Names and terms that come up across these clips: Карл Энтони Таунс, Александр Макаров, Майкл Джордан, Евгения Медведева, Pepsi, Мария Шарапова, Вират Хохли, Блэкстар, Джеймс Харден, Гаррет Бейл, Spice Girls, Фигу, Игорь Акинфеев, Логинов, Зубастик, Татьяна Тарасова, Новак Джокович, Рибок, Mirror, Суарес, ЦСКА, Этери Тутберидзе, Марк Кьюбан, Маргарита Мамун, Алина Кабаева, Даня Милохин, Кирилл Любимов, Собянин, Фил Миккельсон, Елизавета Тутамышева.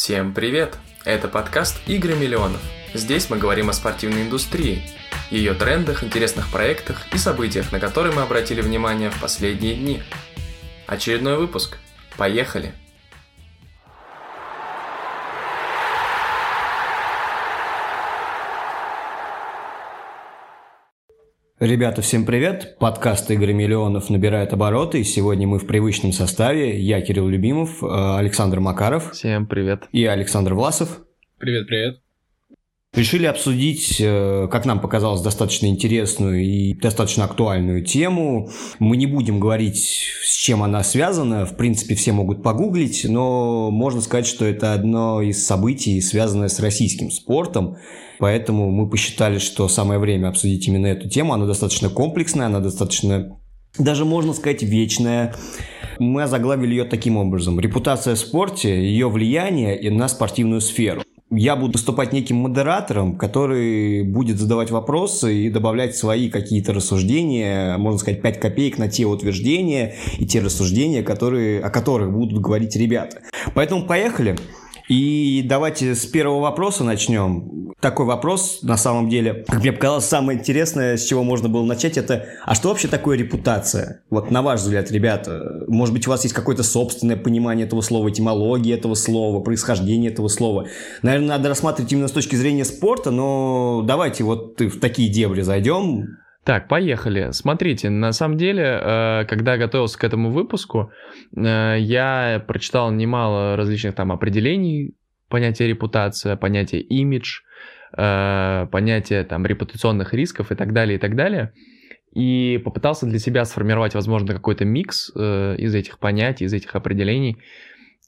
Всем привет! Это подкаст «Игры миллионов». Здесь мы говорим о спортивной индустрии, ее трендах, интересных проектах и событиях, на которые мы обратили внимание в последние дни. Очередной выпуск. Поехали! Ребята, всем привет! Подкаст «Игры миллионов» набирает обороты, и сегодня мы в привычном составе. Я Кирилл Любимов, Александр Макаров. Всем привет! И Александр Власов. Привет-привет! Решили обсудить, как нам показалось, достаточно интересную и достаточно актуальную тему. Мы не будем говорить, с чем она связана. В принципе, все могут погуглить, но можно сказать, что это одно из событий, связанное с российским спортом. Поэтому мы посчитали, что самое время обсудить именно эту тему. Она достаточно комплексная, она достаточно, даже можно сказать, вечная. Мы озаглавили ее таким образом: репутация в спорте, ее влияние на спортивную сферу. Я буду выступать неким модератором, который будет задавать вопросы и добавлять свои какие-то рассуждения, можно сказать, 5 копеек на те утверждения и те рассуждения, о которых будут говорить ребята. Поэтому поехали. И давайте с первого вопроса начнем. Такой вопрос, на самом деле, как мне показалось, самое интересное, с чего можно было начать, это: а что вообще такое репутация? Вот на ваш взгляд, ребята, может быть, у вас есть какое-то собственное понимание этого слова, этимологии этого слова, происхождение этого слова. Наверное, надо рассматривать именно с точки зрения спорта, но давайте вот в такие дебри зайдем. Так, поехали. Смотрите, на самом деле, когда готовился к этому выпуску, я прочитал немало различных там определений: понятие репутация, понятие имидж, понятие там репутационных рисков и так далее, и так далее. И попытался для себя сформировать, возможно, какой-то микс из этих понятий, из этих определений.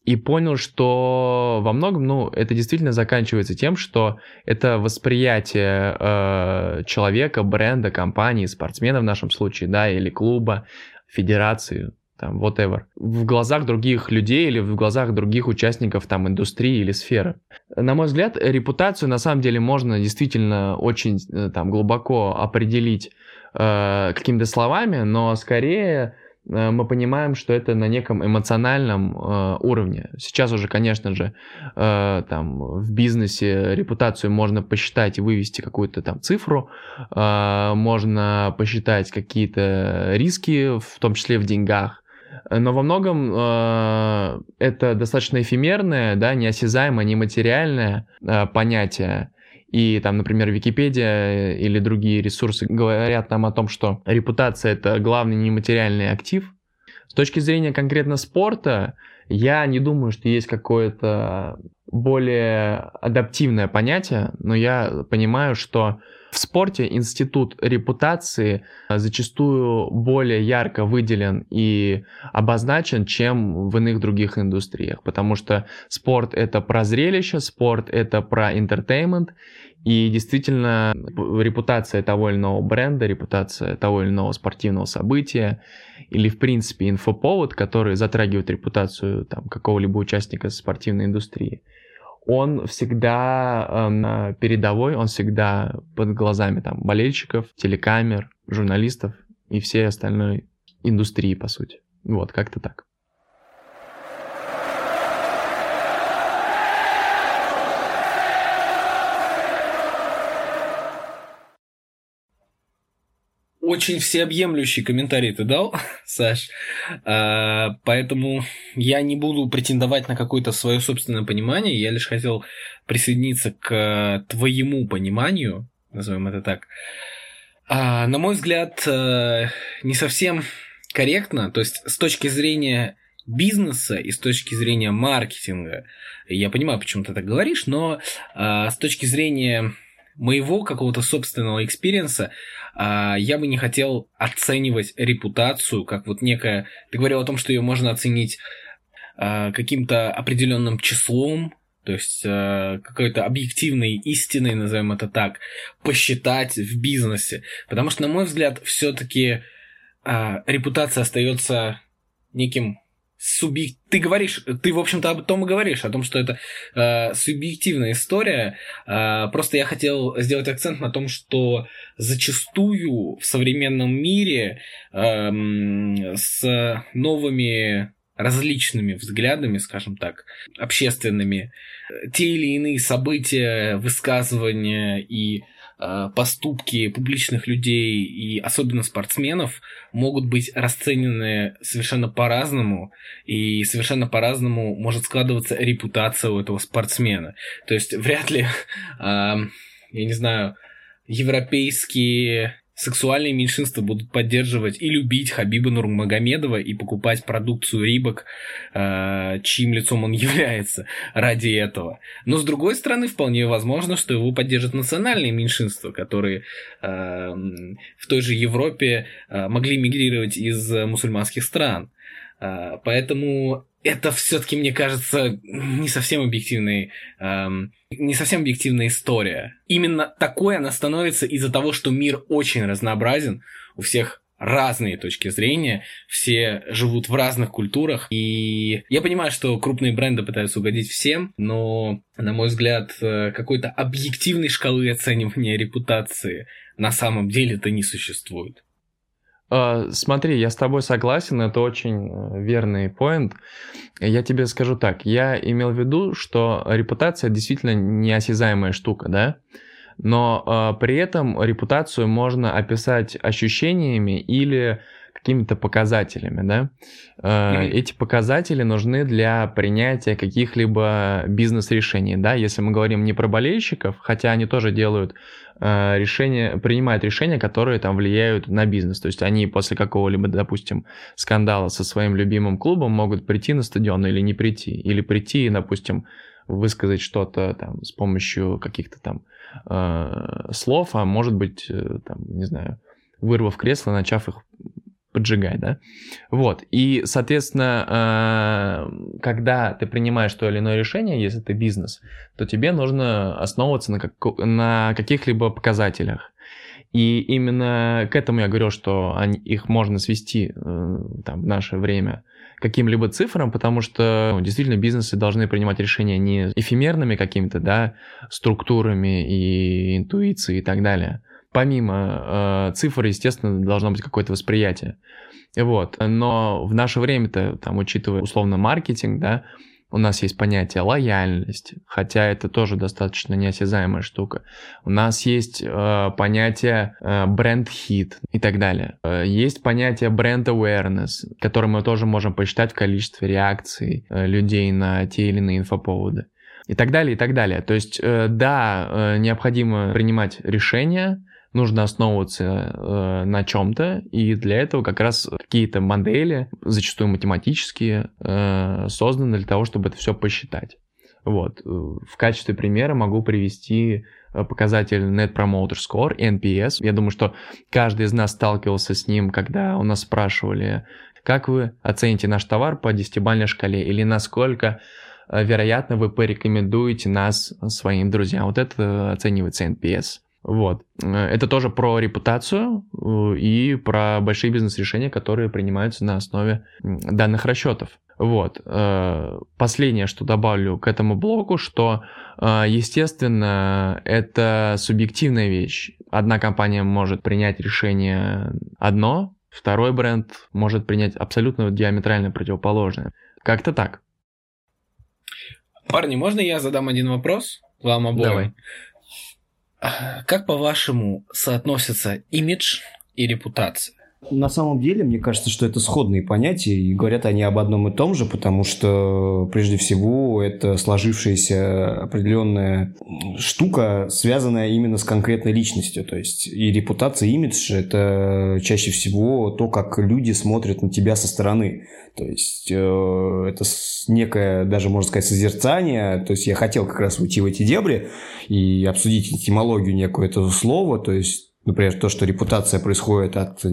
И понял, что во многом, это действительно заканчивается тем, что это восприятие человека, бренда, компании, спортсмена в нашем случае, да, или клуба, федерации, там, whatever, в глазах других людей или в глазах других участников там индустрии или сферы. На мой взгляд, репутацию на самом деле можно действительно очень там глубоко определить какими-то словами, но скорее мы понимаем, что это на неком эмоциональном уровне. Сейчас уже, конечно же, там, в бизнесе репутацию можно посчитать и вывести какую-то там цифру, можно посчитать какие-то риски, в том числе в деньгах. Но во многом это достаточно эфемерное, да, неосязаемое, нематериальное понятие. И там, например, Википедия или другие ресурсы говорят нам о том, что репутация – это главный нематериальный актив. С точки зрения конкретно спорта, я не думаю, что есть какое-то более адаптивное понятие, но я понимаю, что в спорте институт репутации зачастую более ярко выделен и обозначен, чем в иных других индустриях, потому что спорт — это про зрелище, спорт — это про entertainment, и действительно репутация того или иного бренда, репутация того или иного спортивного события или, в принципе, инфоповод, который затрагивает репутацию там какого-либо участника спортивной индустрии, он всегда передовой, он всегда под глазами там болельщиков, телекамер, журналистов и всей остальной индустрии, по сути. Вот, как-то так. Очень всеобъемлющий комментарий ты дал, Саш, поэтому я не буду претендовать на какое-то свое собственное понимание, я лишь хотел присоединиться к твоему пониманию, назовем это так. На мой взгляд, не совсем корректно, то есть с точки зрения бизнеса и с точки зрения маркетинга, я понимаю, почему ты так говоришь, но с точки зрения моего какого-то собственного экспириенса, я бы не хотел оценивать репутацию как вот некое... Ты говорил о том, что ее можно оценить каким-то определенным числом, то есть какой-то объективной истиной, назовем это так, посчитать в бизнесе. Потому что, на мой взгляд, все-таки репутация остается неким... Ты говоришь, ты, в общем-то, об том и говоришь, о том, что это субъективная история. Просто я хотел сделать акцент на том, что зачастую в современном мире с новыми различными взглядами, скажем так, общественными, те или иные события, высказывания и поступки публичных людей и особенно спортсменов могут быть расценены совершенно по-разному, и совершенно по-разному может складываться репутация у этого спортсмена. То есть вряд ли, я не знаю, европейские сексуальные меньшинства будут поддерживать и любить Хабиба Нурмагомедова и покупать продукцию Рибок, чьим лицом он является, ради этого. Но, с другой стороны, вполне возможно, что его поддержат национальные меньшинства, которые в той же Европе могли мигрировать из мусульманских стран. Поэтому это все-таки, мне кажется, не совсем объективная история. Именно такой она становится из-за того, что мир очень разнообразен, у всех разные точки зрения, все живут в разных культурах. И я понимаю, что крупные бренды пытаются угодить всем, но, на мой взгляд, какой-то объективной шкалы оценивания репутации на самом деле-то не существует. Смотри, я с тобой согласен, это очень верный поинт. Я тебе скажу так, я имел в виду, что репутация действительно неосязаемая штука, да? Но при этом репутацию можно описать ощущениями или какими-то показателями, да? Эти показатели нужны для принятия каких-либо бизнес-решений, да? Если мы говорим не про болельщиков, хотя они тоже делают принимают решения, которые там влияют на бизнес. То есть они после какого-либо, допустим, скандала со своим любимым клубом могут прийти на стадион или не прийти. Или прийти и, допустим, высказать что-то там с помощью каких-то там слов, а может быть, там, не знаю, вырвав кресло, начав их поджигай, да? Вот. И, соответственно, когда ты принимаешь то или иное решение, если ты бизнес, то тебе нужно основываться на каких-либо показателях. И именно к этому я говорю, что их можно свести там, в наше время к каким-либо цифрам, потому что действительно бизнесы должны принимать решения не эфемерными какими-то, да, структурами и интуицией и так далее. Помимо цифр, естественно, должно быть какое-то восприятие. Вот. Но в наше время-то, там, учитывая условно маркетинг, да, у нас есть понятие лояльность, хотя это тоже достаточно неосязаемая штука. У нас есть понятие бренд-хит и так далее. Есть понятие бренд-awareness, которое мы тоже можем посчитать в количестве реакций людей на те или иные инфоповоды. И так далее, и так далее. То есть, да, необходимо принимать решения, нужно основываться на чем-то, и для этого как раз какие-то модели, зачастую математические, созданы для того, чтобы это все посчитать. Вот. В качестве примера могу привести показатель Net Promoter Score, NPS. Я думаю, что каждый из нас сталкивался с ним, когда у нас спрашивали, как вы оцените наш товар по 10-бальной шкале, или насколько вероятно, вы порекомендуете нас своим друзьям. Вот это оценивается NPS. Вот. Это тоже про репутацию и про большие бизнес-решения, которые принимаются на основе данных расчетов. Вот. Последнее, что добавлю к этому блоку, что, естественно, это субъективная вещь. Одна компания может принять решение одно, второй бренд может принять абсолютно диаметрально противоположное. Как-то так. Парни, можно я задам один вопрос вам обоим? Давай. Как, по-вашему, соотносятся имидж и репутация? На самом деле, мне кажется, что это сходные понятия, и говорят они об одном и том же, потому что, прежде всего, это сложившаяся определенная штука, связанная именно с конкретной личностью. То есть и репутация, и имидж – это чаще всего то, как люди смотрят на тебя со стороны. То есть это некое, даже можно сказать, созерцание. То есть я хотел как раз уйти в эти дебри и обсудить этимологию некую этого слова, то есть например, то, что репутация происходит от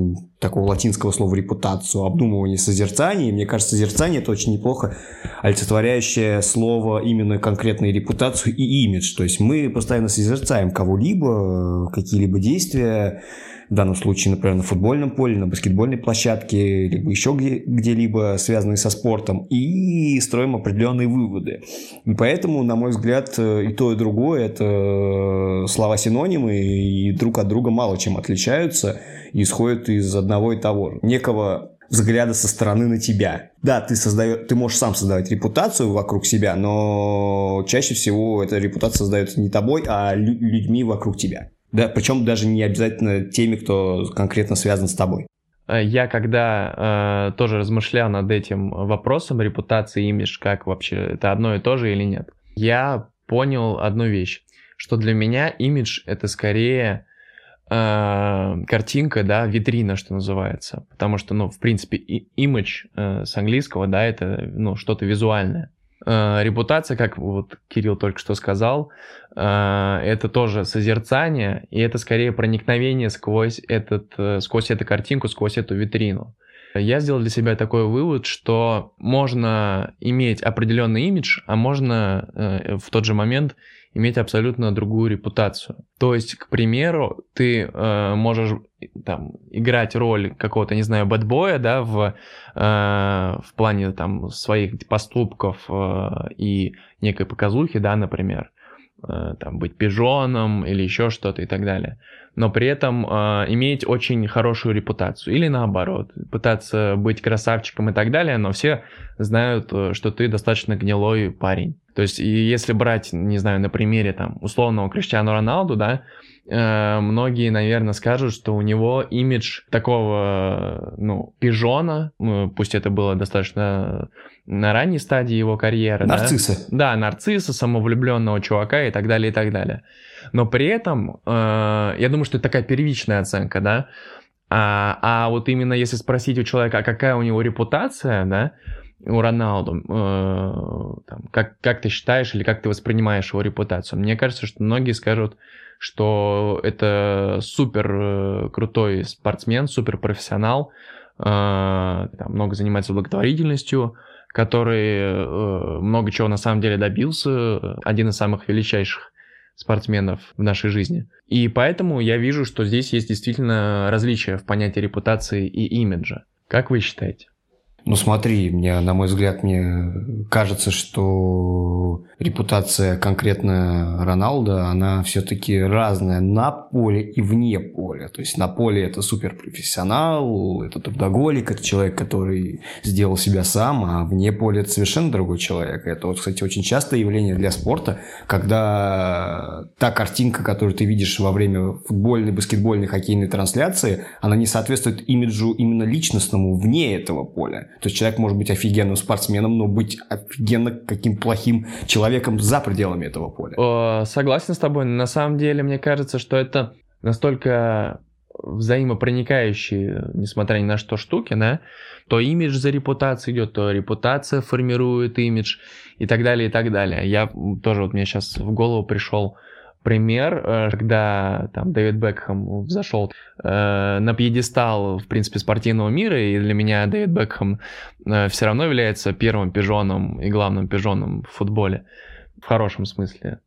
такого латинского слова «репутацию», обдумывание созерцания. Мне кажется, созерцание – это очень неплохо олицетворяющее слово именно конкретную репутацию и имидж. То есть мы постоянно созерцаем кого-либо, какие-либо действия, в данном случае, например, на футбольном поле, на баскетбольной площадке, либо еще где-либо, связанные со спортом, и строим определенные выводы. И поэтому, на мой взгляд, и то, и другое – это слова-синонимы, и друг от друга мало чем отличаются, и исходят из одного и того же. Некого взгляда со стороны на тебя. Да, ты можешь сам создавать репутацию вокруг себя, но чаще всего эта репутация создается не тобой, а людьми вокруг тебя. Да, причем даже не обязательно теми, кто конкретно связан с тобой. Я когда тоже размышлял над этим вопросом, репутация, имидж, как вообще, это одно и то же или нет, я понял одну вещь, что для меня имидж — это скорее картинка, да, витрина, что называется, потому что, ну, в принципе, имидж с английского, да, это, ну, что-то визуальное. Репутация, как вот Кирилл только что сказал, это тоже созерцание, и это скорее проникновение сквозь эту картинку, сквозь эту витрину. Я сделал для себя такой вывод, что можно иметь определенный имидж, а можно в тот же момент иметь абсолютно другую репутацию. То есть, к примеру, ты можешь там играть роль какого-то, не знаю, бэтбоя, да, в плане там своих поступков и некой показухи, да, например, там быть пижоном или еще что-то и так далее, но при этом иметь очень хорошую репутацию, или наоборот, пытаться быть красавчиком и так далее, но все знают, что ты достаточно гнилой парень. То есть, если брать, не знаю, на примере там условного Криштиану Роналду, да, многие, наверное, скажут, что у него имидж такого, ну, пижона, пусть это было достаточно на ранней стадии его карьеры. Нарцисса. Да, нарцисса, самовлюбленного чувака и так далее, и так далее. Но при этом, я думаю, что это такая первичная оценка, да. А вот именно если спросить у человека, какая у него репутация, да, у Роналду, там, как ты считаешь или как ты воспринимаешь его репутацию? Мне кажется, что многие скажут, что это супер крутой спортсмен, супер профессионал, много занимается благотворительностью, который много чего на самом деле добился, один из самых величайших спортсменов в нашей жизни. И поэтому я вижу, что здесь есть действительно различия в понятии репутации и имиджа. Как вы считаете? Ну смотри, на мой взгляд, мне кажется, что репутация конкретно Роналду, она все-таки разная на поле и вне поля. То есть на поле это суперпрофессионал, это трудоголик, это человек, который сделал себя сам, а вне поля это совершенно другой человек. Это, вот, кстати, очень частое явление для спорта, когда та картинка, которую ты видишь во время футбольной, баскетбольной, хоккейной трансляции, она не соответствует имиджу именно личностному вне этого поля. То есть человек может быть офигенным спортсменом, но быть офигенно каким плохим человеком за пределами этого поля. Согласен с тобой. На самом деле, мне кажется, что это настолько взаимопроникающие, несмотря ни на что, штуки, да? То имидж за репутацией идет, то репутация формирует имидж и так далее, и так далее. Я тоже, вот мне сейчас в голову пришел пример, когда там Дэвид Бекхэм взошел на пьедестал, в принципе, спортивного мира, и для меня Дэвид Бекхэм все равно является первым пижоном и главным пижоном в футболе, в хорошем смысле.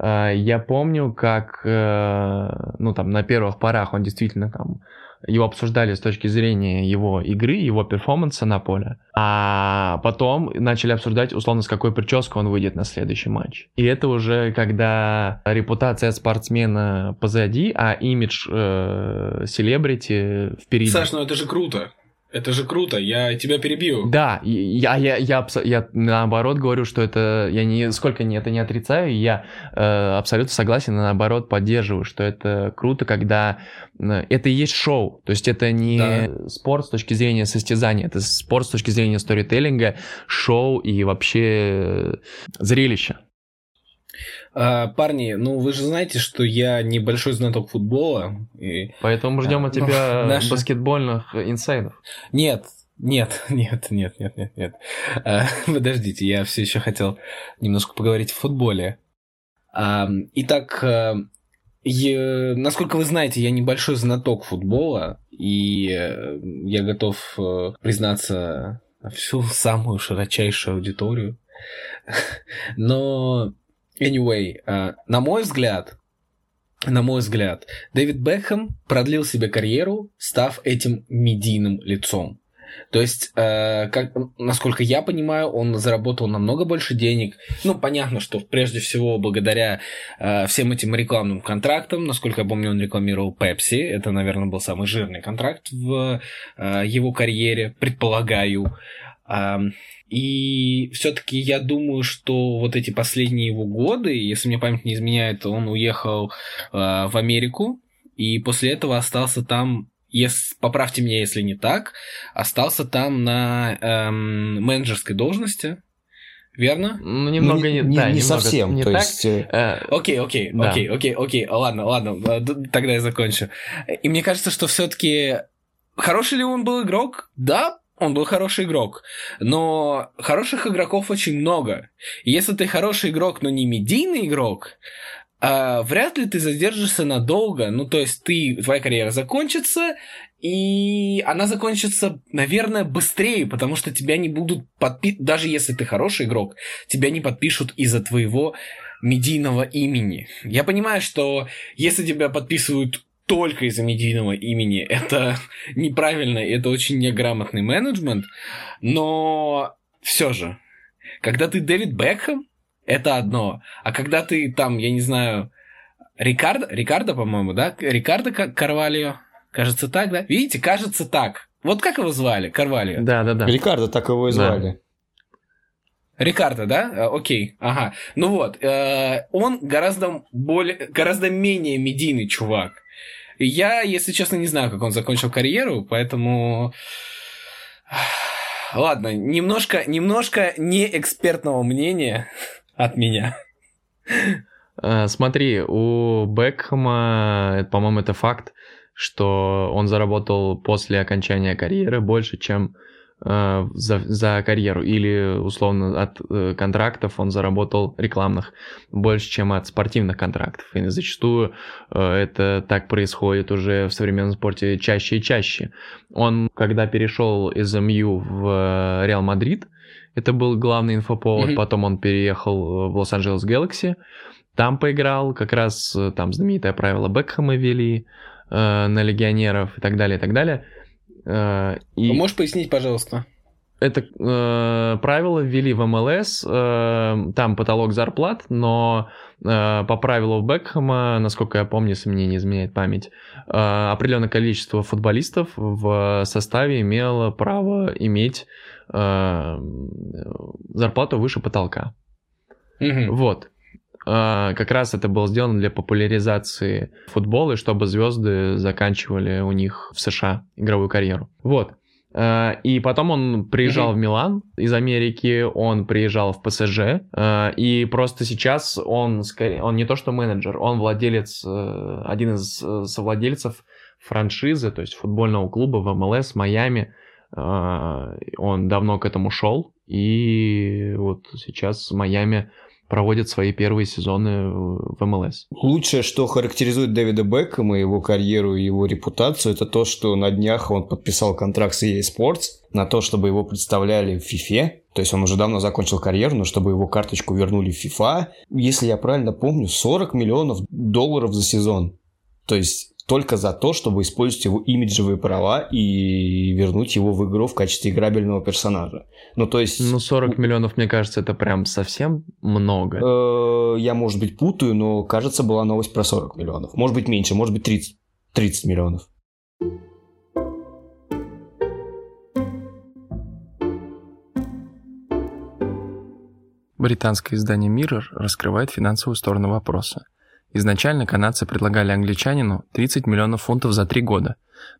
Я помню, как, ну, там, на первых порах он действительно там, его обсуждали с точки зрения его игры, его перформанса на поле, а потом начали обсуждать, условно, с какой прической он выйдет на следующий матч. И это уже когда репутация спортсмена позади, а имидж селебрити впереди. Саш, ну это же круто. Это же круто, я тебя перебью. Да, я наоборот говорю, что это, я нисколько это не отрицаю, я абсолютно согласен, наоборот поддерживаю, что это круто, когда это и есть шоу, то есть это не спорт с точки зрения состязания, это спорт с точки зрения сторителлинга, шоу и вообще зрелища. Парни, ну вы же знаете, что я небольшой знаток футбола. Поэтому мы ждем от тебя баскетбольных инсайдов. Нет. Подождите, я все еще хотел немножко поговорить о футболе. Итак, насколько вы знаете, я небольшой знаток футбола, и я готов признаться всю самую широчайшую аудиторию. Но... Anyway, на мой взгляд, Дэвид Бекхэм продлил себе карьеру, став этим медийным лицом. То есть, насколько я понимаю, он заработал намного больше денег. Ну, понятно, что прежде всего благодаря всем этим рекламным контрактам. Насколько я помню, он рекламировал Pepsi. Это, наверное, был самый жирный контракт в его карьере, предполагаю. И все-таки я думаю, что вот эти последние его годы, если мне память не изменяет, он уехал в Америку. И после этого остался там... поправьте меня, если не так, остался там на менеджерской должности, верно? Ну, немного не совсем, то есть... Окей, ладно, тогда я закончу. И мне кажется, что все-таки хороший ли он был игрок? Да, он был хороший игрок, но хороших игроков очень много. И если ты хороший игрок, но не медийный игрок... вряд ли ты задержишься надолго. Ну, то есть, твоя карьера закончится, и она закончится, наверное, быстрее, потому что тебя не будут подписывать, даже если ты хороший игрок, тебя не подпишут из-за твоего медийного имени. Я понимаю, что если тебя подписывают только из-за медийного имени, это неправильно, это очень неграмотный менеджмент, но все же, когда ты Дэвид Бекхэм, это одно. А когда ты там, я не знаю, Рикардо, по-моему, да? Рикардо Карвальо. Кажется так, да? Видите, кажется так. Вот как его звали? Карвальо. Да. Рикардо так его и звали. Да. Рикардо, да? Окей. Ага. Ну вот. Он гораздо менее медийный чувак. Я, если честно, не знаю, как он закончил карьеру, поэтому... Ладно, немножко неэкспертного мнения... от меня. Смотри, у Бекхэма, по-моему, это факт, что он заработал после окончания карьеры больше, чем за карьеру. Или, условно, от контрактов он заработал рекламных больше, чем от спортивных контрактов. И зачастую это так происходит уже в современном спорте чаще и чаще. Он, когда перешел из МЮ в Реал Мадрид, это был главный инфоповод. Mm-hmm. Потом он переехал в Лос-Анджелес Гэлакси. Там поиграл. Как раз там знаменитое правило Бекхэма вели на легионеров и так далее, и так далее. Можешь пояснить, пожалуйста? Это правило ввели в МЛС. Там потолок зарплат, но по правилу Бекхэма, насколько я помню, если мне не изменяет память, определенное количество футболистов в составе имело право иметь зарплату выше потолка. Mm-hmm. Вот. Как раз это было сделано для популяризации футбола, и чтобы звезды заканчивали у них в США игровую карьеру. Вот. И потом он приезжал в Милан из Америки, он приезжал в ПСЖ, и просто сейчас он не то что менеджер, он владелец, один из совладельцев франшизы, то есть футбольного клуба в МЛС Майами. Он давно к этому шел, и вот сейчас Майами проводит свои первые сезоны в МЛС. Лучшее, что характеризует Дэвида Бекхэма, его карьеру и его репутацию, это то, что на днях он подписал контракт с EA Sports на то, чтобы его представляли в FIFA. То есть он уже давно закончил карьеру, но чтобы его карточку вернули в FIFA. Если я правильно помню, $40 миллионов за сезон. То есть только за то, чтобы использовать его имиджевые права и вернуть его в игру в качестве играбельного персонажа. Ну, то есть... 40 миллионов, мне кажется, это прям совсем много. Я, может быть, путаю, но, кажется, была новость про 40 миллионов. Может быть, меньше, может быть, 30 миллионов. Британское издание Mirror раскрывает финансовую сторону вопроса. Изначально канадцы предлагали англичанину 30 миллионов фунтов за 3 года,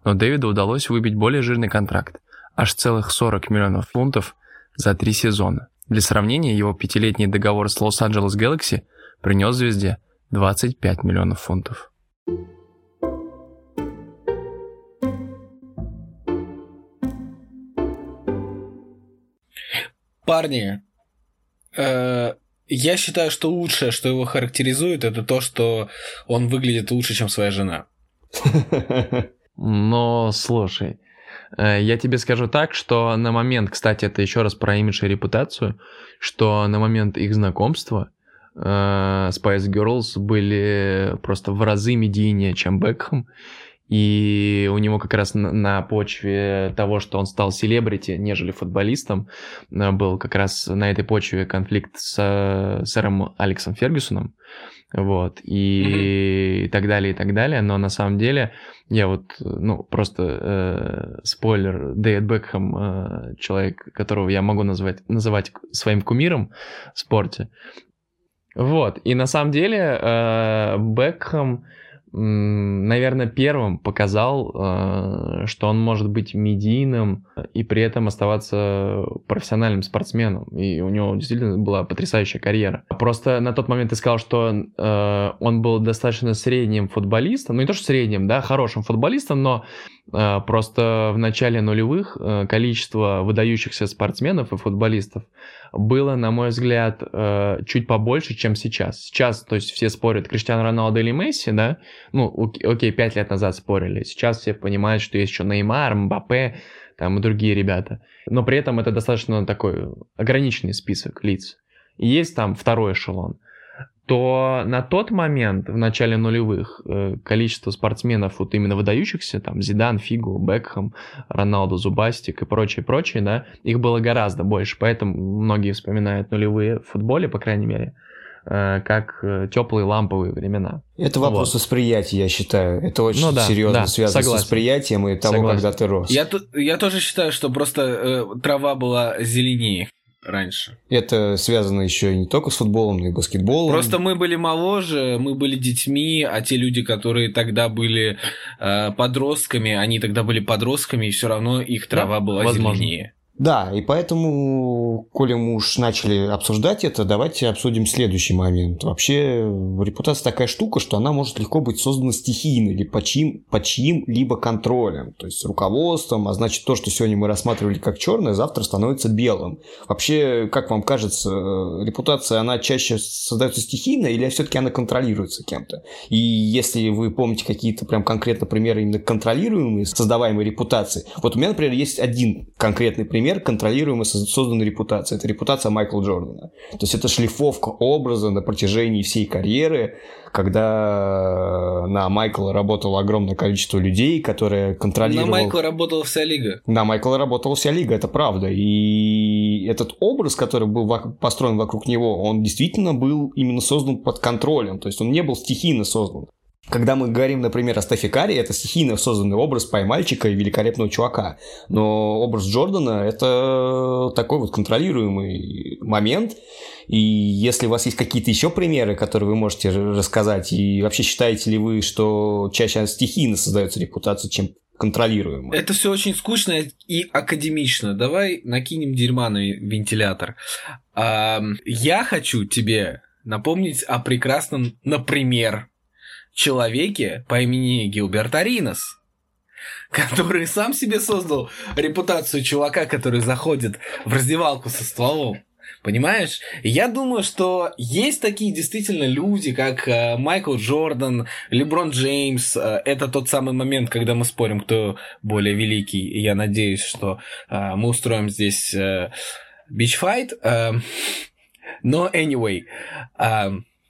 но Дэвиду удалось выбить более жирный контракт – аж целых 40 миллионов фунтов за 3 сезона. Для сравнения, его 5-летний договор с Лос-Анджелес Гэлакси принес звезде 25 миллионов фунтов. Парни, я считаю, что лучшее, что его характеризует, это то, что он выглядит лучше, чем своя жена. Но, слушай, я тебе скажу так, что на момент, кстати, это еще раз про имидж и репутацию, что на момент их знакомства Spice Girls были просто в разы медийнее, чем Бекхэм, И у него как раз на почве того, что он стал селебрити, нежели футболистом, был как раз на этой почве конфликт с сэром Алексом Фергюсоном, вот, и так далее, и так далее. Но на самом деле, я вот, ну, просто спойлер, Дэвид Бекхэм, человек, которого я могу называть своим кумиром в спорте. Вот, и на самом деле Бекхэм, наверное, первым показал, что он может быть медийным и при этом оставаться профессиональным спортсменом. И у него действительно была потрясающая карьера. Просто на тот момент ты сказал, что он был достаточно средним футболистом. Ну, не то, что средним, да, хорошим футболистом, но просто в начале нулевых количество выдающихся спортсменов и футболистов было, на мой взгляд, чуть побольше, чем сейчас. Сейчас, то есть, все спорят, Криштиану Роналду или Месси, да? Ну, окей, 5 лет назад спорили. Сейчас все понимают, что есть еще Неймар, Мбаппе, там и другие ребята. Но при этом это достаточно такой ограниченный список лиц. И есть там второй эшелон. То на тот момент, в начале нулевых, количество спортсменов, вот именно выдающихся, там, Зидан, Фигу, Бекхэм, Роналду, Зубастик и прочие, да, их было гораздо больше, поэтому многие вспоминают нулевые в футболе, по крайней мере, как теплые ламповые времена. Это вопрос восприятия, я считаю. Это очень серьезно связано с восприятием и того, когда ты рос. Я тоже считаю, что просто трава была зеленее раньше. Это связано еще и не только с футболом, но и баскетболом. Просто мы были моложе, мы были детьми, а те люди, которые тогда были подростками, они тогда были подростками, и все равно их трава была зеленее. Да, и поэтому, коли мы уж начали обсуждать это, давайте обсудим следующий момент. Вообще, репутация такая штука, что она может легко быть создана стихийно или под чьим-либо контролем, то есть руководством, а значит то, что сегодня мы рассматривали как черное, завтра становится белым. Вообще, как вам кажется, репутация, она чаще создается стихийно или все-таки она контролируется кем-то? И если вы помните какие-то прям конкретно примеры именно контролируемые, создаваемые репутации, вот у меня, например, есть один конкретный пример, контролируемой созданной репутации. Это репутация Майкла Джордана. То есть это шлифовка образа на протяжении всей карьеры, когда на Майкла работало огромное количество людей, которые контролировали... На Майкла работала вся лига. На Майкла работала вся лига, это правда. И этот образ, который был построен вокруг него, он действительно был именно создан под контролем. То есть он не был стихийно создан. Когда мы говорим, например, о Стефе Карри, это стихийно созданный образ поймальчика и великолепного чувака. Но образ Джордана – это такой вот контролируемый момент. И если у вас есть какие-то еще примеры, которые вы можете рассказать, и вообще считаете ли вы, что чаще стихийно создается репутация, чем контролируемая? Это все очень скучно и академично. Давай накинем дерьма на вентилятор. Я хочу тебе напомнить о прекрасном, например, человеке по имени Гилберт Аринас, который сам себе создал репутацию чувака, который заходит в раздевалку со стволом. Понимаешь? Я думаю, что есть такие действительно люди, как Майкл Джордан, Леброн Джеймс. Это тот самый момент, когда мы спорим, кто более великий. И я надеюсь, что мы устроим здесь бичфайт. Но anyway...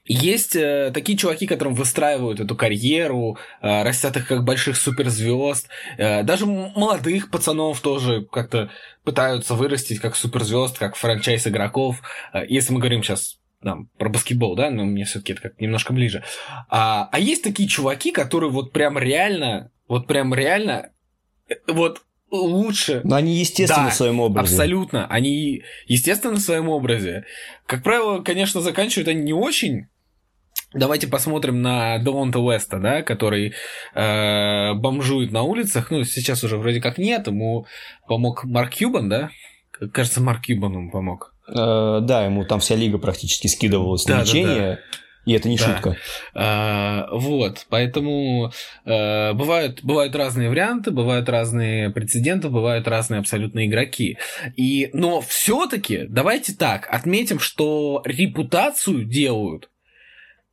Есть такие чуваки, которым выстраивают эту карьеру, растят их как больших суперзвезд, даже молодых пацанов тоже как-то пытаются вырастить как суперзвезд, как франчайз игроков. Если мы говорим сейчас про баскетбол, да, но мне все-таки это как немножко ближе. А есть такие чуваки, которые вот прям реально лучше. Но они естественно в своем образе. Абсолютно, они естественно в своем образе. Как правило, конечно, заканчивают они не очень. Давайте посмотрим на Девонта Уэста, да, который бомжует на улицах. Ну, сейчас уже вроде как нет. Ему помог Марк Кьюбан, да? Кажется, Марк Кьюбан ему помог. Да, ему там вся лига практически скидывалась на лечение. И это не шутка. Вот, поэтому бывают разные варианты, бывают разные прецеденты, бывают разные абсолютно игроки. Но все-таки давайте так, отметим, что репутацию делают,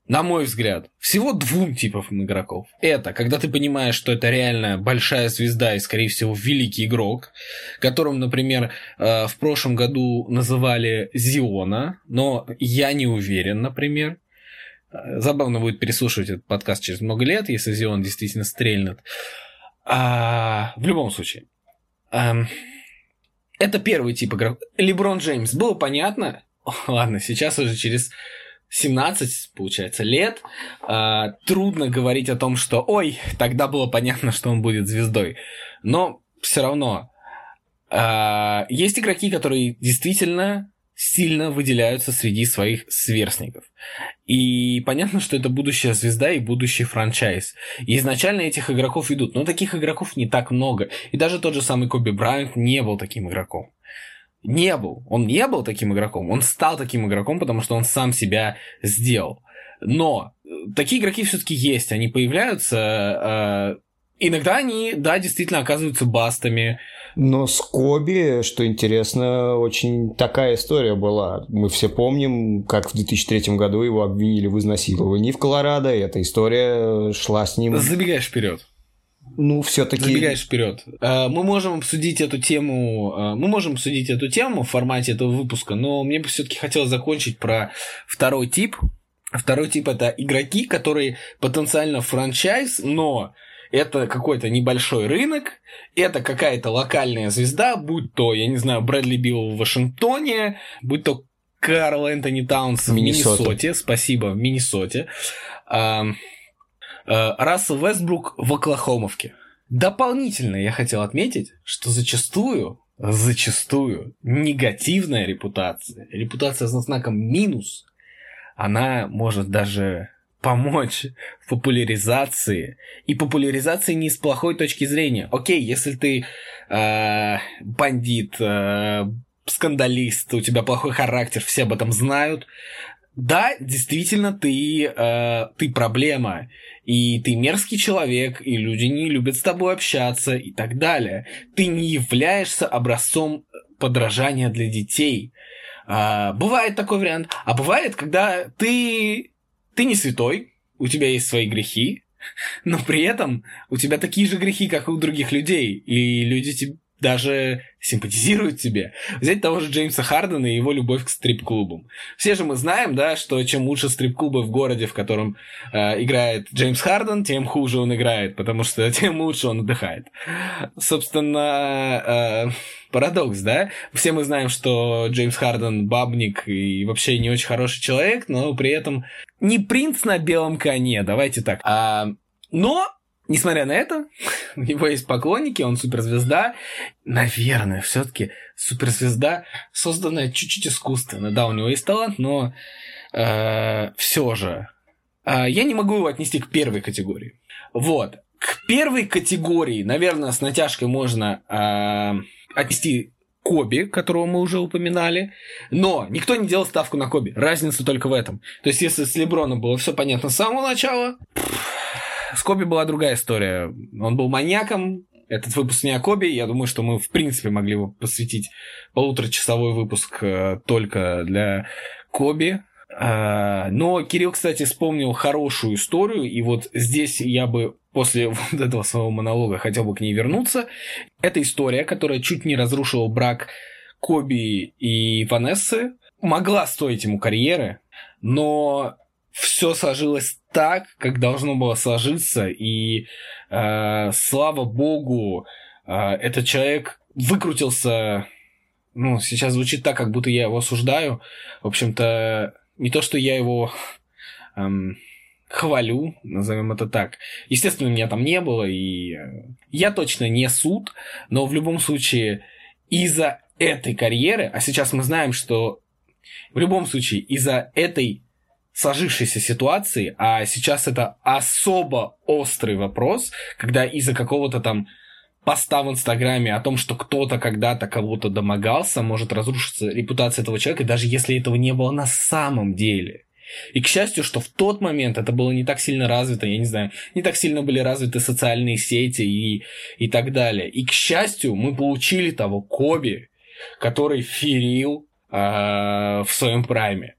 на мой взгляд, всего 2 типов игроков. Это когда ты понимаешь, что это реально большая звезда и, скорее всего, великий игрок, которым, например, в прошлом году называли Зиона, но я не уверен, например. Забавно будет переслушивать этот подкаст через много лет, если Зион действительно стрельнет. В любом случае, это первый тип игроков. Леброн Джеймс, было понятно? Ладно, сейчас уже через 17, получается, лет трудно говорить о том, что ой, тогда было понятно, что он будет звездой. Но все равно есть игроки, которые действительно сильно выделяются среди своих сверстников. И понятно, что это будущая звезда и будущий франчайз. И изначально этих игроков идут, но таких игроков не так много. И даже тот же самый Коби Брайант не был таким игроком. Он не был таким игроком, он стал таким игроком, потому что он сам себя сделал. Но такие игроки все-таки есть, они появляются... Иногда они, да, действительно оказываются бастами. Но с Коби, что интересно, очень такая история была. Мы все помним, как в 2003 году его обвинили в изнасиловании в Колорадо. Эта история шла с ним... Забегаешь вперед. Ну, все-таки... Забегаешь вперед. Мы можем обсудить эту тему в формате этого выпуска, но мне бы все-таки хотелось закончить про второй тип. Второй тип – это игроки, которые потенциально франчайз, но... Это какой-то небольшой рынок, это какая-то локальная звезда, будь то, я не знаю, Брэдли Билл в Вашингтоне, будь то Карл Энтони Таунс в Миннесоте, спасибо, в Миннесоте, Рассел Уэстбрук в Оклахомовке. Дополнительно я хотел отметить, что зачастую негативная репутация, репутация со знаком минус, она может даже... помочь в популяризации. И популяризации не с плохой точки зрения. Окей, если ты бандит, скандалист, у тебя плохой характер, все об этом знают. Да, действительно, ты проблема. И ты мерзкий человек, и люди не любят с тобой общаться, и так далее. Ты не являешься образцом подражания для детей. Бывает такой вариант. А бывает, когда ты не святой, у тебя есть свои грехи, но при этом у тебя такие же грехи, как и у других людей, и люди даже симпатизируют тебе. Взять того же Джеймса Хардена и его любовь к стрип-клубам. Все же мы знаем, да, что чем лучше стрип-клубы в городе, в котором играет Джеймс Харден, тем хуже он играет, потому что тем лучше он отдыхает. Собственно... Парадокс, да? Все мы знаем, что Джеймс Харден бабник и вообще не очень хороший человек, но при этом не принц на белом коне, давайте так. Но, несмотря на это, у него есть поклонники, он суперзвезда. Наверное, все-таки суперзвезда, созданная чуть-чуть искусственно. Да, у него есть талант, но все же. Я не могу его отнести к первой категории. Вот. К первой категории, наверное, с натяжкой можно... отнести Коби, которого мы уже упоминали, но никто не делал ставку на Коби. Разница только в этом. То есть, если с Леброном было все понятно с самого начала, с Коби была другая история. Он был маньяком. Этот выпуск не о Коби. Я думаю, что мы, в принципе, могли бы посвятить полуторачасовой выпуск только для Коби. Но Кирилл, кстати, вспомнил хорошую историю, и вот здесь я бы после вот этого своего монолога хотел бы к ней вернуться. Это история, которая чуть не разрушила брак Коби и Ванессы, могла стоить ему карьеры, но все сложилось так, как должно было сложиться, и слава богу, этот человек выкрутился, ну, сейчас звучит так, как будто я его осуждаю, в общем-то... Не то, что я его хвалю, назовем это так. Естественно, меня там не было, и я точно не суд, но в любом случае из-за этой карьеры, а сейчас мы знаем, что в любом случае из-за этой сложившейся ситуации, а сейчас это особо острый вопрос, когда из-за какого-то там поста в Инстаграме о том, что кто-то когда-то кого-то домогался, может разрушиться репутация этого человека, даже если этого не было на самом деле. И, к счастью, что в тот момент это было не так сильно развито, я не знаю, не так сильно были развиты социальные сети и так далее. И, к счастью, мы получили того Коби, который ферил в своем прайме.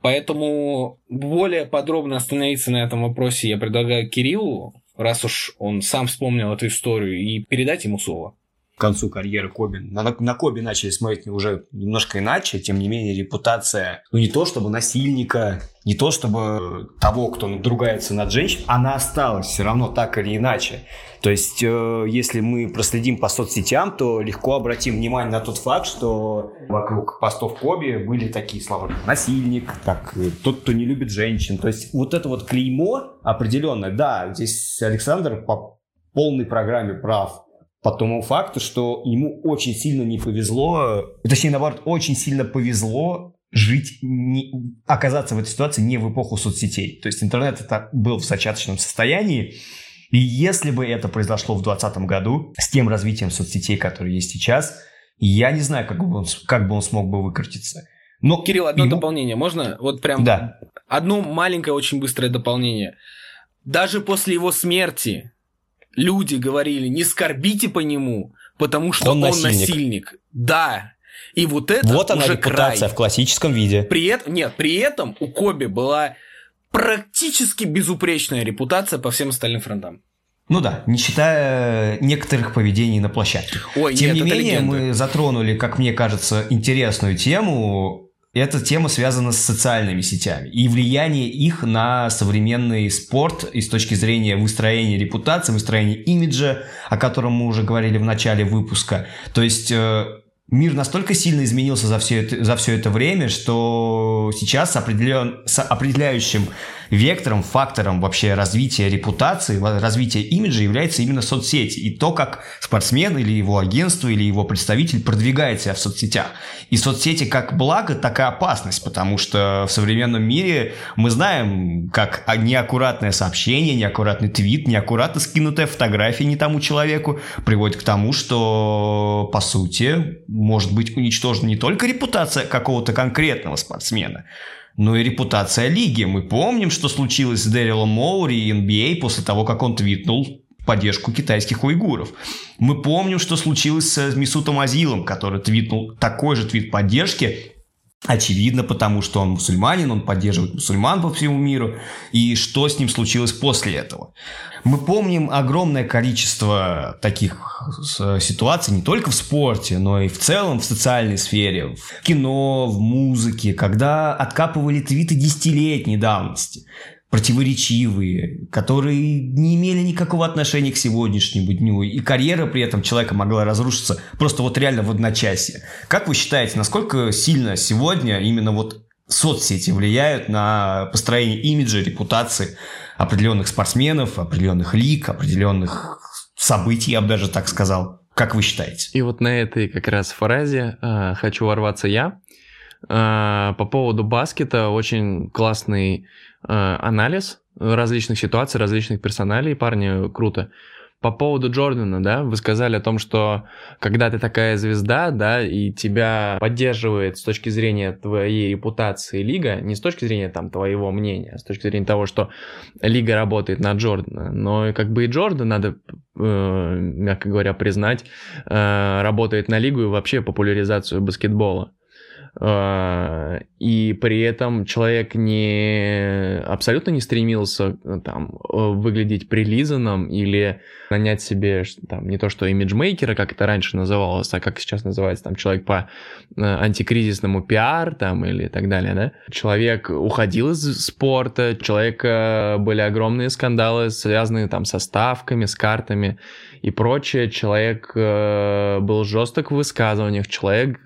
Поэтому более подробно остановиться на этом вопросе я предлагаю Кириллу, раз уж он сам вспомнил эту историю, и передать ему слово. к концу карьеры Коби. На Коби начали смотреть уже немножко иначе, тем не менее репутация, ну не то чтобы насильника, не то чтобы того, кто надругается над женщиной, она осталась все равно так или иначе. То есть, если мы проследим по соцсетям, то легко обратим внимание на тот факт, что вокруг постов Коби были такие слова, как насильник, как тот, кто не любит женщин. То есть, вот это вот клеймо определенное, да, здесь Александр по полной программе прав. По тому факту, что ему очень сильно не повезло, точнее, наоборот, очень сильно повезло жить, оказаться в этой ситуации не в эпоху соцсетей. То есть интернет это был в зачаточном состоянии, и если бы это произошло в 2020 году, с тем развитием соцсетей, которые есть сейчас, я не знаю, как бы он смог бы выкрутиться. Но Кирилл, одно дополнение, можно? Вот прям да. Одно маленькое, очень быстрое дополнение. Даже после его смерти люди говорили, не скорбите по нему, потому что он насильник. Да. И вот это вот уже она репутация край. В классическом виде. При этом у Коби была практически безупречная репутация по всем остальным фронтам. Ну да, не считая некоторых поведений на площадке. Тем не менее, мы затронули, как мне кажется, интересную тему. Эта тема связана с социальными сетями и влияние их на современный спорт и с точки зрения выстроения репутации, выстроения имиджа, о котором мы уже говорили в начале выпуска. То есть мир настолько сильно изменился за все это время, что сейчас с определяющим вектором, фактором вообще развития репутации, развития имиджа является именно соцсеть и то, как спортсмен или его агентство, или его представитель продвигает себя в соцсетях. И соцсети как благо, так и опасность, потому что в современном мире мы знаем, как неаккуратное сообщение, неаккуратный твит, неаккуратно скинутая фотография не тому человеку приводит к тому, что, по сути, может быть уничтожена не только репутация какого-то конкретного спортсмена, ну и репутация лиги. Мы помним, что случилось с Дэрилом Моури и NBA после того, как он твитнул поддержку китайских уйгуров. Мы помним, что случилось с Месутом Озилом, который твитнул такой же твит поддержки. Очевидно, потому что он мусульманин, он поддерживает мусульман по всему миру. И что с ним случилось после этого? Мы помним огромное количество таких ситуаций не только в спорте, но и в целом в социальной сфере, в кино, в музыке, когда откапывали твиты десятилетней давности, противоречивые, которые не имели никакого отношения к сегодняшнему дню, и карьера при этом человека могла разрушиться просто вот реально в одночасье. Как вы считаете, насколько сильно сегодня именно вот соцсети влияют на построение имиджа, репутации определенных спортсменов, определенных лиг, определенных событий, я бы даже так сказал? Как вы считаете? И вот на этой как раз фразе хочу ворваться я. По поводу баскета очень классный анализ различных ситуаций, различных персоналей. Парни, круто. По поводу Джордана, да, вы сказали о том, что когда ты такая звезда, да, и тебя поддерживает с точки зрения твоей репутации лига, не с точки зрения там твоего мнения, а с точки зрения того, что лига работает на Джордана, но как бы и Джордан, надо, мягко говоря, признать, работает на лигу и вообще популяризацию баскетбола. И при этом человек абсолютно не стремился там выглядеть прилизанным или нанять себе там, не то что имиджмейкера, как это раньше называлось, а как сейчас называется там человек по антикризисному пиар там, или так далее, да? Человек уходил из спорта, у человека были огромные скандалы, связанные там со ставками, с картами и прочее. Человек был жесток в высказываниях, человек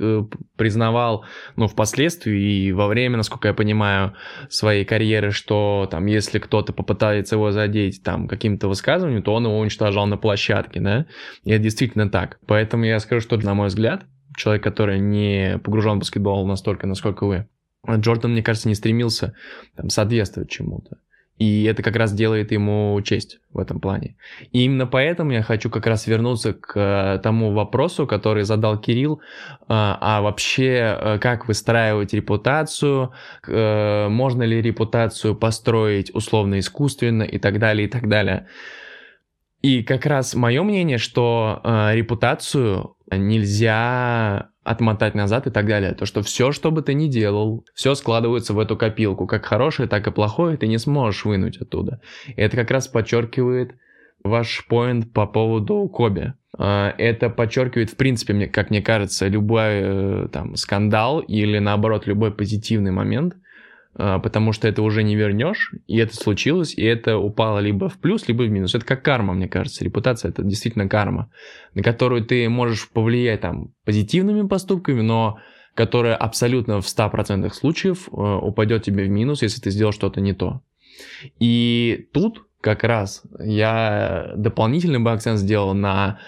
признавал, ну, впоследствии и во время, насколько я понимаю, своей карьеры, что там, если кто-то попытается его задеть там каким-то высказыванием, то он его уничтожал на площадке, да, и это действительно так. Поэтому я скажу, что, на мой взгляд, человек, который не погружен в баскетбол настолько, насколько вы, Джордан, мне кажется, не стремился там соответствовать чему-то. И это как раз делает ему честь в этом плане. И именно поэтому я хочу как раз вернуться к тому вопросу, который задал Кирилл, а вообще как выстраивать репутацию, можно ли репутацию построить условно-искусственно и так далее, и так далее. И как раз мое мнение, что репутацию нельзя отмотать назад и так далее. То, что все, что бы ты ни делал, все складывается в эту копилку. Как хорошее, так и плохое ты не сможешь вынуть оттуда. И это как раз подчеркивает ваш поинт по поводу Коби. Это подчеркивает, в принципе, мне, как мне кажется, любой там, скандал или, наоборот, любой позитивный момент, потому что это уже не вернешь, и это случилось, и это упало либо в плюс, либо в минус. Это как карма, мне кажется. Репутация – это действительно карма, на которую ты можешь повлиять там, позитивными поступками, но которая абсолютно в 100% случаев упадет тебе в минус, если ты сделал что-то не то. И тут... Как раз я дополнительный бы акцент сделал на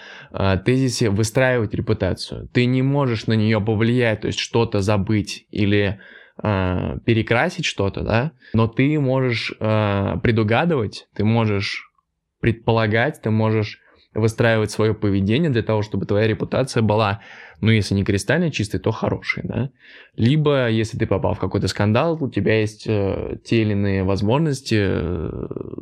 тезисе выстраивать репутацию. Ты не можешь на нее повлиять, то есть что-то забыть или перекрасить что-то, да? Но ты можешь предугадывать, ты можешь предполагать, ты можешь выстраивать свое поведение для того, чтобы твоя репутация была, ну, если не кристально чистой, то хорошей, да? Либо, если ты попал в какой-то скандал, у тебя есть те или иные возможности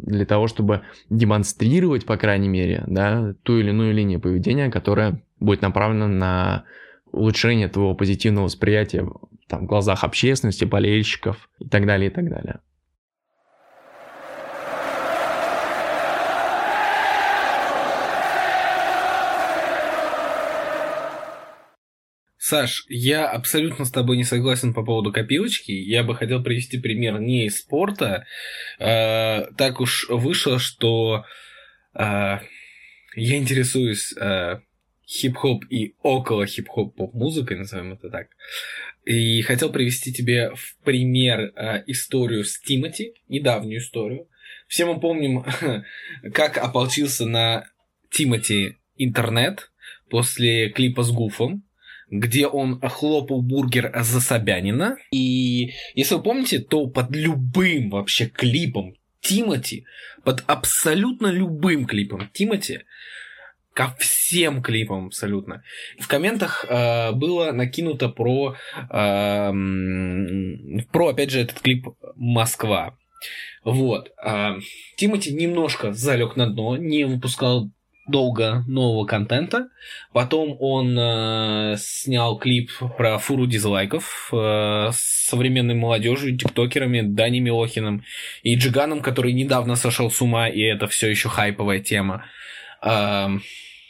для того, чтобы демонстрировать, по крайней мере, да, ту или иную линию поведения, которая будет направлена на улучшение твоего позитивного восприятия там, в глазах общественности, болельщиков и так далее, и так далее. Саш, я абсолютно с тобой не согласен по поводу копилочки. Я бы хотел привести пример не из спорта. Так уж вышло, что я интересуюсь хип-хоп и около хип-хоп поп-музыкой, назовем это так. И хотел привести тебе в пример историю с Тимати, недавнюю историю. Все мы помним, как ополчился на Тимати интернет после клипа с Гуфом, где он хлопал бургер за Собянина. И если вы помните, то под любым вообще клипом Тимати, под абсолютно любым клипом Тимати, ко всем клипам абсолютно, в комментах было накинуто про, опять же, этот клип «Москва». Вот. Тимати немножко залег на дно, не выпускал долго нового контента. Потом он снял клип про фуру дизлайков с современной молодежью, тиктокерами, Даней Милохиным и Джиганом, который недавно сошел с ума, и это все еще хайповая тема.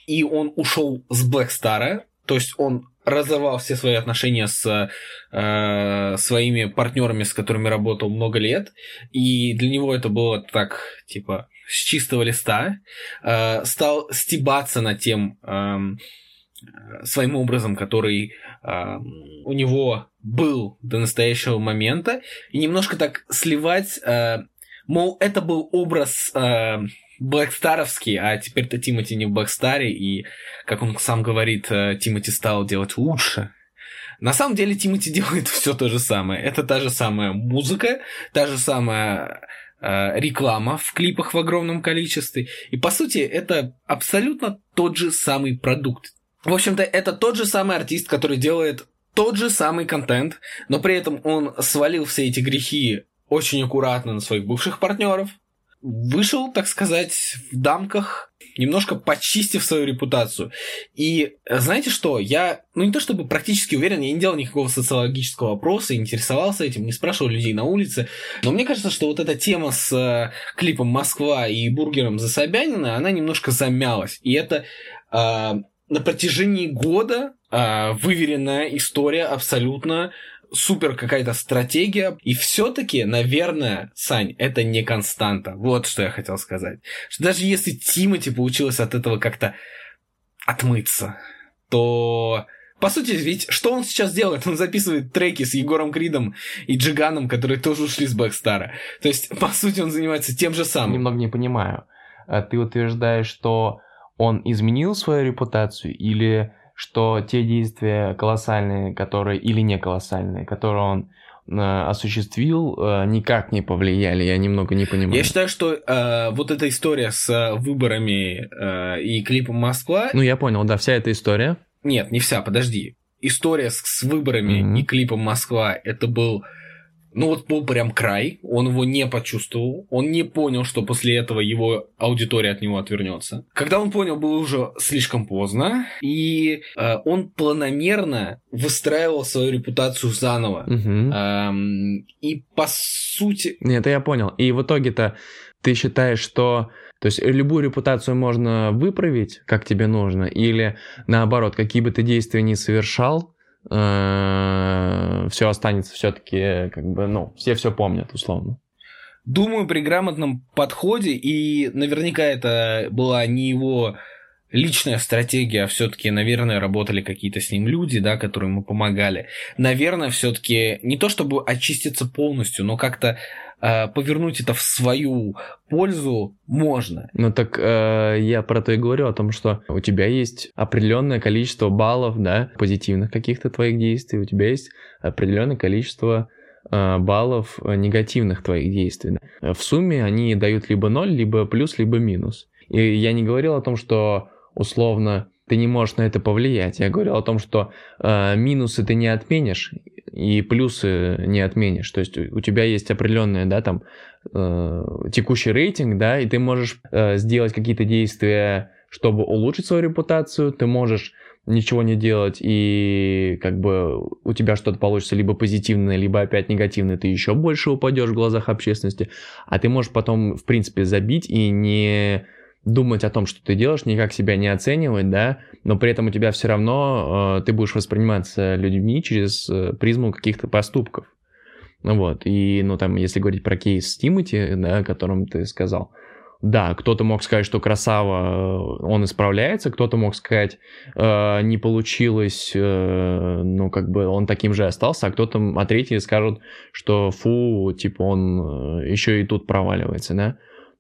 И он ушел с Блэкстара, то есть он разорвал все свои отношения с своими партнерами, с которыми работал много лет, и для него это было так, типа, с чистого листа, стал стебаться над тем своим образом, который у него был до настоящего момента, и немножко так сливать, мол, это был образ блэкстаровский, а теперь-то Тимати не в блэкстаре, и, как он сам говорит, Тимати стал делать лучше. На самом деле Тимати делает все то же самое. Это та же самая музыка, та же самая реклама в клипах в огромном количестве. И, по сути, это абсолютно тот же самый продукт. В общем-то, это тот же самый артист, который делает тот же самый контент, но при этом он свалил все эти грехи очень аккуратно на своих бывших партнеров, вышел, так сказать, в дамках, немножко почистив свою репутацию. И знаете что? Я, не то чтобы практически уверен, я не делал никакого социологического опроса, интересовался этим, не спрашивал людей на улице, но мне кажется, что вот эта тема с клипом «Москва» и бургером за Собянина, она немножко замялась. И это на протяжении года выверенная история абсолютно, супер какая-то стратегия. И все-таки, наверное, Сань, это не константа. Вот что я хотел сказать. Что даже если Тимати получилось от этого как-то отмыться, то, по сути, ведь что он сейчас делает? Он записывает треки с Егором Кридом и Джиганом, которые тоже ушли с Блэкстара. То есть, по сути, он занимается тем же самым. Немного не понимаю. Ты утверждаешь, что он изменил свою репутацию или... что те действия колоссальные, которые или не колоссальные, которые он осуществил, никак не повлияли, я немного не понимаю. Я считаю, что вот эта история с выборами и клипом «Москва». Ну, я понял, да, вся эта история. Нет, не вся, подожди. История с выборами и клипом «Москва» — это был Ну вот был прям край, он его не почувствовал, он не понял, что после этого его аудитория от него отвернется. Когда он понял, было уже слишком поздно, и он планомерно выстраивал свою репутацию заново. Угу. И по сути... Нет, я понял. И в итоге-то ты считаешь, что... То есть любую репутацию можно выправить, как тебе нужно, или наоборот, какие бы ты действия ни совершал, все останется все-таки, как бы, ну, все помнят, условно. Думаю, при грамотном подходе, и наверняка это была не его личная стратегия, а все-таки, наверное, работали какие-то с ним люди, да, которые ему помогали. Наверное, все-таки не то чтобы очиститься полностью, но как-то повернуть это в свою пользу можно. Ну так я про то и говорю, о том, что у тебя есть определенное количество баллов, да, позитивных каких-то твоих действий, у тебя есть определенное количество баллов негативных твоих действий. В сумме они дают либо 0, либо плюс, либо минус. И я не говорил о том, что условно ты не можешь на это повлиять. Я говорил о том, что минусы ты не отменишь и плюсы не отменишь. То есть у тебя есть определенный, да, там, текущий рейтинг, да, и ты можешь сделать какие-то действия, чтобы улучшить свою репутацию. Ты можешь ничего не делать, и как бы у тебя что-то получится либо позитивное, либо опять негативное, ты еще больше упадешь в глазах общественности. А ты можешь потом, в принципе, забить и не... думать о том, что ты делаешь, никак себя не оценивать, да, но при этом у тебя все равно ты будешь восприниматься людьми через призму каких-то поступков. Вот, и, ну, там, если говорить про кейс с Тимати, да, о котором ты сказал, да, кто-то мог сказать, что красава, он исправляется, кто-то мог сказать, не получилось, ну, как бы он таким же остался, а кто-то, а третий скажут, что фу, типа, он еще и тут проваливается, да.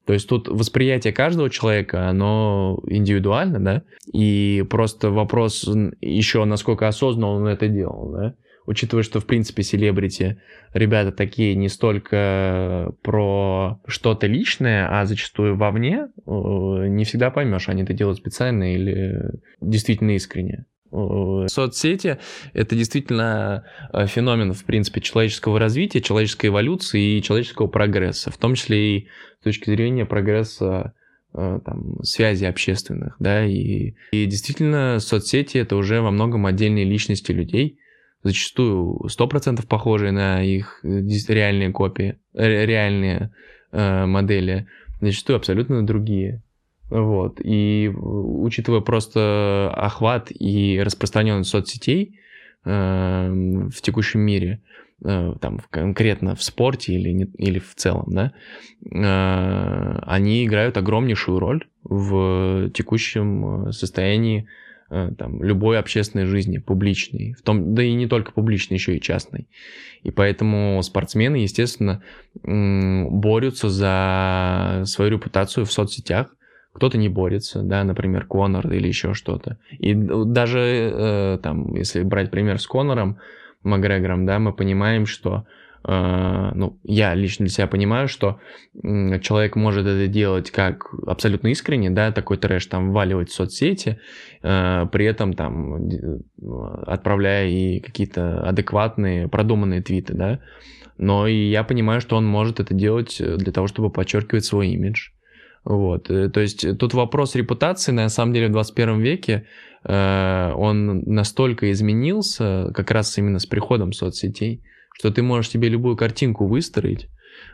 То есть тут восприятие каждого человека, оно индивидуально, да, и просто вопрос еще, насколько осознанно он это делал, да, учитывая, что, в принципе, селебрити, ребята такие не столько про что-то личное, а зачастую вовне, не всегда поймешь, они это делают специально или действительно искренне. Соцсети — это действительно феномен, в принципе, человеческого развития, человеческой эволюции и человеческого прогресса, в том числе и с точки зрения прогресса там, связей общественных, да, и действительно соцсети — это уже во многом отдельные личности людей, зачастую 100% похожие на их реальные копии, реальные модели, зачастую абсолютно другие. Вот, и учитывая просто охват и распространенность соцсетей в текущем мире, там, конкретно в спорте или в целом, да, они играют огромнейшую роль в текущем состоянии там, любой общественной жизни, публичной, в том, да и не только публичной, еще и частной. И поэтому спортсмены, естественно, борются за свою репутацию в соцсетях. Кто-то не борется, да, например, Конор или еще что-то. И даже там, если брать пример с Конором Макгрегором, да, мы понимаем, что, ну, я лично для себя понимаю, что человек может это делать как абсолютно искренне, да, такой трэш там вваливать в соцсети, при этом там отправляя и какие-то адекватные, продуманные твиты, да. Но и я понимаю, что он может это делать для того, чтобы подчеркивать свой имидж. Вот, то есть тут вопрос репутации, на самом деле, в 21 веке он настолько изменился, как раз именно с приходом соцсетей, что ты можешь себе любую картинку выстроить,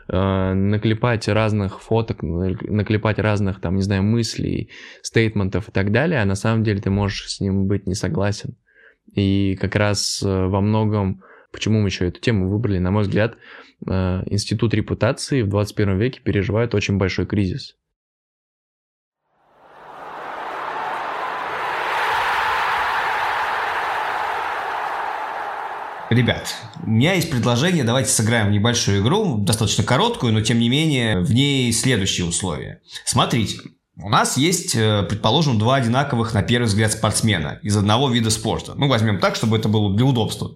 наклепать разных фоток, наклепать разных, там, не знаю, мыслей, стейтментов и так далее, а на самом деле ты можешь с ним быть не согласен. И как раз во многом, почему мы еще эту тему выбрали, на мой взгляд, институт репутации в 21 веке переживает очень большой кризис. Ребят, у меня есть предложение, давайте сыграем небольшую игру, достаточно короткую, но тем не менее в ней следующие условия. Смотрите, у нас есть, предположим, два одинаковых на первый взгляд спортсмена из одного вида спорта. Ну, возьмем так, чтобы это было для удобства.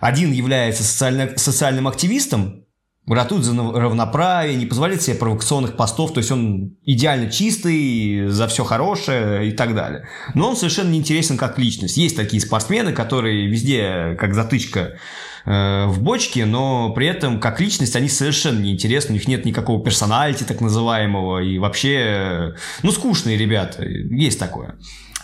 Один является социальным активистом, ратует за равноправие, не позволяет себе провокационных постов, то есть он идеально чистый, за все хорошее и так далее. Но он совершенно не интересен как личность. Есть такие спортсмены, которые везде, как затычка, в бочке, но при этом как личность они совершенно неинтересны, у них нет никакого персоналити так называемого, и вообще, ну, скучные ребята, есть такое.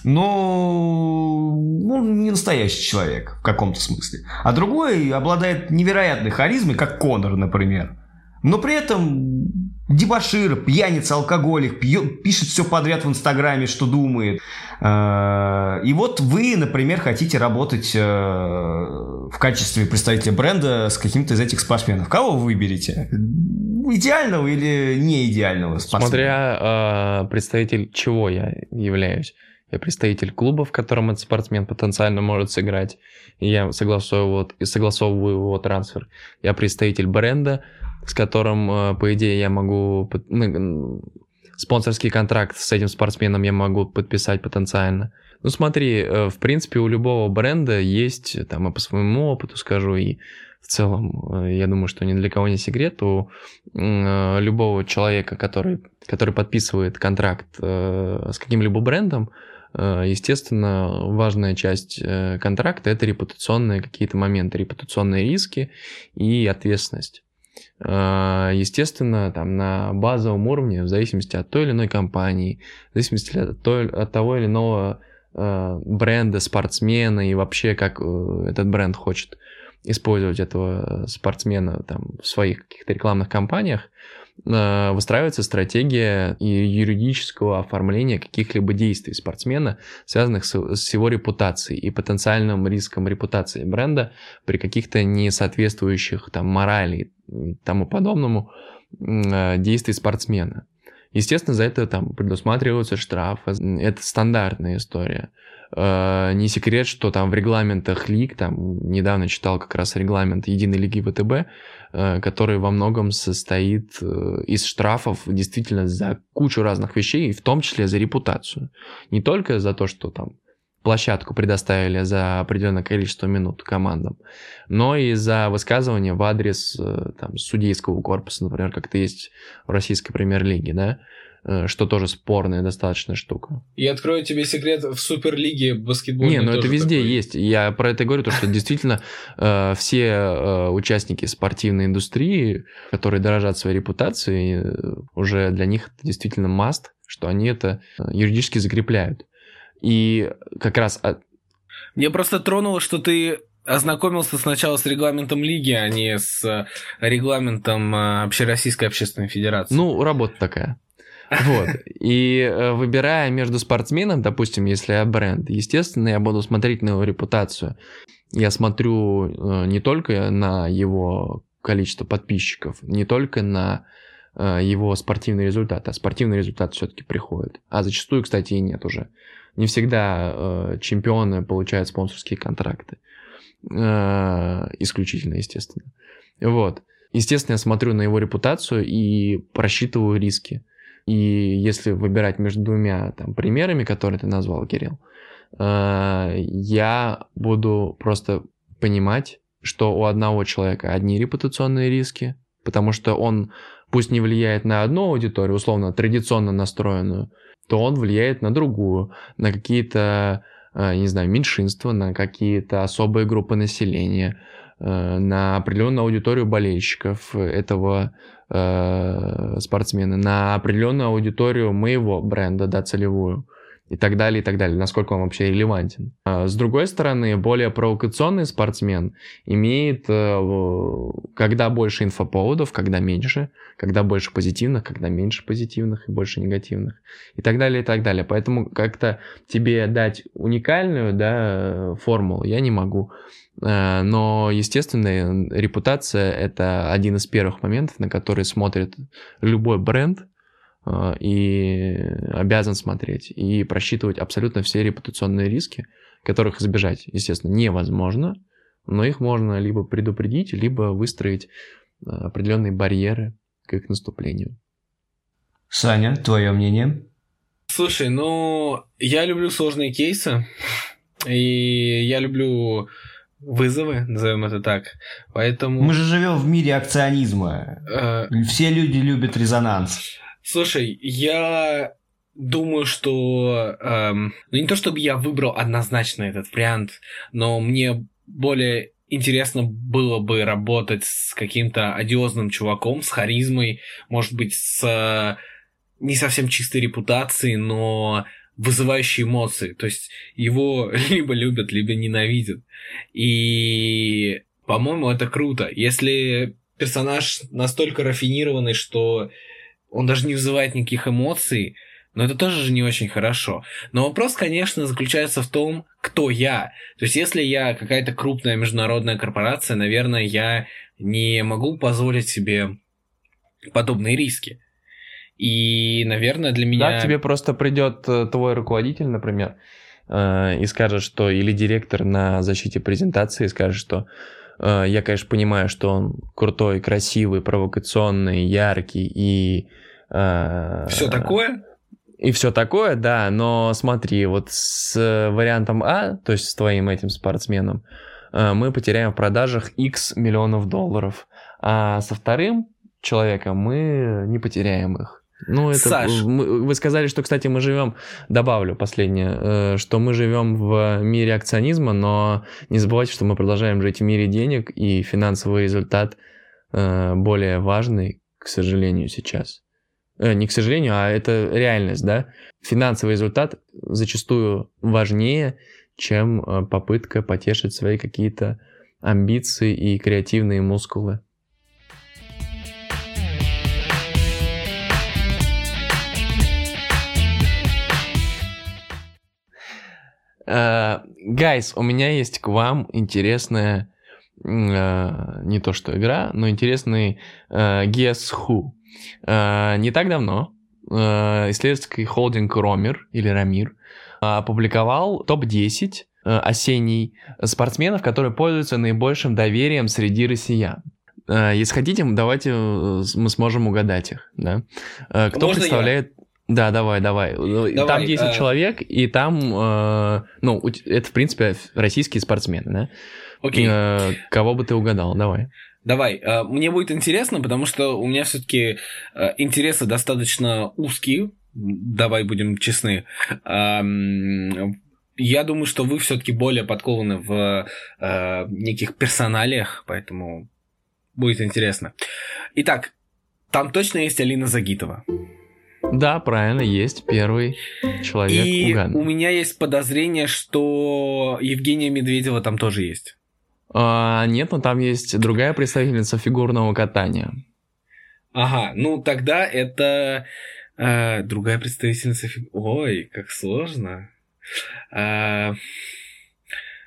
Но он не настоящий человек в каком-то смысле. А другой обладает невероятной харизмой, как Конор, например. Но при этом дебошир, пьяница, алкоголик, пишет все подряд в Инстаграме, что думает. И вот вы, например, хотите работать в качестве представителя бренда с каким-то из этих спортсменов. Кого вы выберете? Идеального или не идеального спортсмена? Смотря представитель чего я являюсь. Я представитель клуба, в котором этот спортсмен потенциально может сыграть. И я согласовываю его трансфер. Я представитель бренда, с которым, по идее, я могу... спонсорский контракт с этим спортсменом я могу подписать потенциально. Ну смотри, в принципе, у любого бренда есть, там, и по своему опыту скажу, и в целом, я думаю, что ни для кого не секрет, у любого человека, который подписывает контракт с каким-либо брендом, естественно, важная часть контракта – это репутационные какие-то моменты, репутационные риски и ответственность. Естественно, там на базовом уровне, в зависимости от той или иной компании, в зависимости от того или иного бренда, спортсмена и вообще, как этот бренд хочет использовать этого спортсмена там, в своих каких-то рекламных кампаниях, выстраивается стратегия юридического оформления каких-либо действий спортсмена, связанных с его репутацией и потенциальным риском репутации бренда при каких-то несоответствующих там, морали и тому подобному действий спортсмена. Естественно, за это там, предусматриваются штрафы, это стандартная история. Не секрет, что там в регламентах лиг, там недавно читал как раз регламент единой лиги ВТБ, который во многом состоит из штрафов действительно за кучу разных вещей, в том числе за репутацию. Не только за то, что там площадку предоставили за определенное количество минут командам, но и за высказывание в адрес там, судейского корпуса, например, как это есть в российской премьер-лиге, да? Что тоже спорная достаточно штука. Я открою тебе секрет, в Суперлиге баскетбольной тоже. Не, ну это везде такой есть. Я про это говорю, то, что действительно все участники спортивной индустрии, которые дорожат своей репутацией, уже для них это действительно must, что они это юридически закрепляют. И как раз... Мне просто тронуло, что ты ознакомился сначала с регламентом лиги, а не с регламентом Общероссийской общественной федерации. Ну, работа такая. Вот. И выбирая между спортсменом, допустим, если я бренд, естественно, я буду смотреть на его репутацию. Я смотрю не только на его количество подписчиков, не только на его спортивный результат, а спортивный результат все-таки приходит. А зачастую, кстати, и нет уже. Не всегда чемпионы получают спонсорские контракты. Исключительно, естественно. Вот. Естественно, я смотрю на его репутацию и просчитываю риски. И если выбирать между двумя там, примерами, которые ты назвал, Кирилл, я буду просто понимать, что у одного человека одни репутационные риски, потому что он, пусть не влияет на одну аудиторию, условно, традиционно настроенную, то он влияет на другую, на какие-то, не знаю, меньшинства, на какие-то особые группы населения, на определенную аудиторию болельщиков этого спортсмена, на определенную аудиторию моего бренда, да, целевую, и так далее, насколько он вообще релевантен. С другой стороны, более провокационный спортсмен имеет когда больше инфоповодов, когда меньше, когда больше позитивных, когда меньше позитивных и больше негативных, и так далее, и так далее. Поэтому как-то тебе дать уникальную, да, формулу я не могу. Но, естественно, репутация – это один из первых моментов, на который смотрит любой бренд и обязан смотреть и просчитывать абсолютно все репутационные риски, которых избежать, естественно, невозможно, но их можно либо предупредить, либо выстроить определенные барьеры к их наступлению. Саня, твое мнение? Слушай, ну, я люблю сложные кейсы, и я люблю... вызовы, назовем это так. Поэтому... Мы же живем в мире акционизма. Все люди любят резонанс. Слушай, я думаю, что... ну, не то чтобы я выбрал однозначно этот вариант, но мне более интересно было бы работать с каким-то одиозным чуваком, с харизмой, может быть, с не совсем чистой репутацией, но вызывающей эмоции. То есть его либо любят, либо ненавидят. И, по-моему, это круто. Если персонаж настолько рафинированный, что он даже не вызывает никаких эмоций, но это тоже же не очень хорошо. Но вопрос, конечно, заключается в том, кто я. То есть, если я какая-то крупная международная корпорация, наверное, я не могу позволить себе подобные риски. И, наверное, для меня... Да, к тебе просто придет твой руководитель, например, и скажет, что... Или директор на защите презентации скажет, что... Я, конечно, понимаю, что он крутой, красивый, провокационный, яркий и... Все такое? И все такое, да, но смотри, вот с вариантом А, то есть с твоим этим спортсменом, мы потеряем в продажах X миллионов $, а со вторым человеком мы не потеряем их. Ну, это Саш. Вы сказали, что, кстати, мы живем, добавлю последнее, что мы живем в мире акционизма, но не забывайте, что мы продолжаем жить в мире денег, и финансовый результат более важный, к сожалению, сейчас. Не к сожалению, а это реальность, да? Финансовый результат зачастую важнее, чем попытка потешить свои какие-то амбиции и креативные мускулы. Guys, у меня есть к вам интересная, не то что игра, но интересный Guess Who. Не так давно исследовательский холдинг Ромир опубликовал топ-10 осенний спортсменов, которые пользуются наибольшим доверием среди россиян. Если хотите, давайте мы сможем угадать их. Да? Кто Можно представляет... Я? Да, давай. Там 10 человек, и там... Ну, это, в принципе, российские спортсмены. Да? Окей. Кого бы ты угадал? Давай, мне будет интересно, потому что у меня все-таки интересы достаточно узкие, давай будем честны. Я думаю, что вы все-таки более подкованы в неких персоналиях, поэтому будет интересно. Итак, там точно есть Алина Загитова. Да, правильно, есть первый человек. И у меня есть подозрение, что Евгения Медведева там тоже есть. Нет, но там есть другая представительница фигурного катания. Ага, ну тогда это другая представительница фигурного... Ой, как сложно.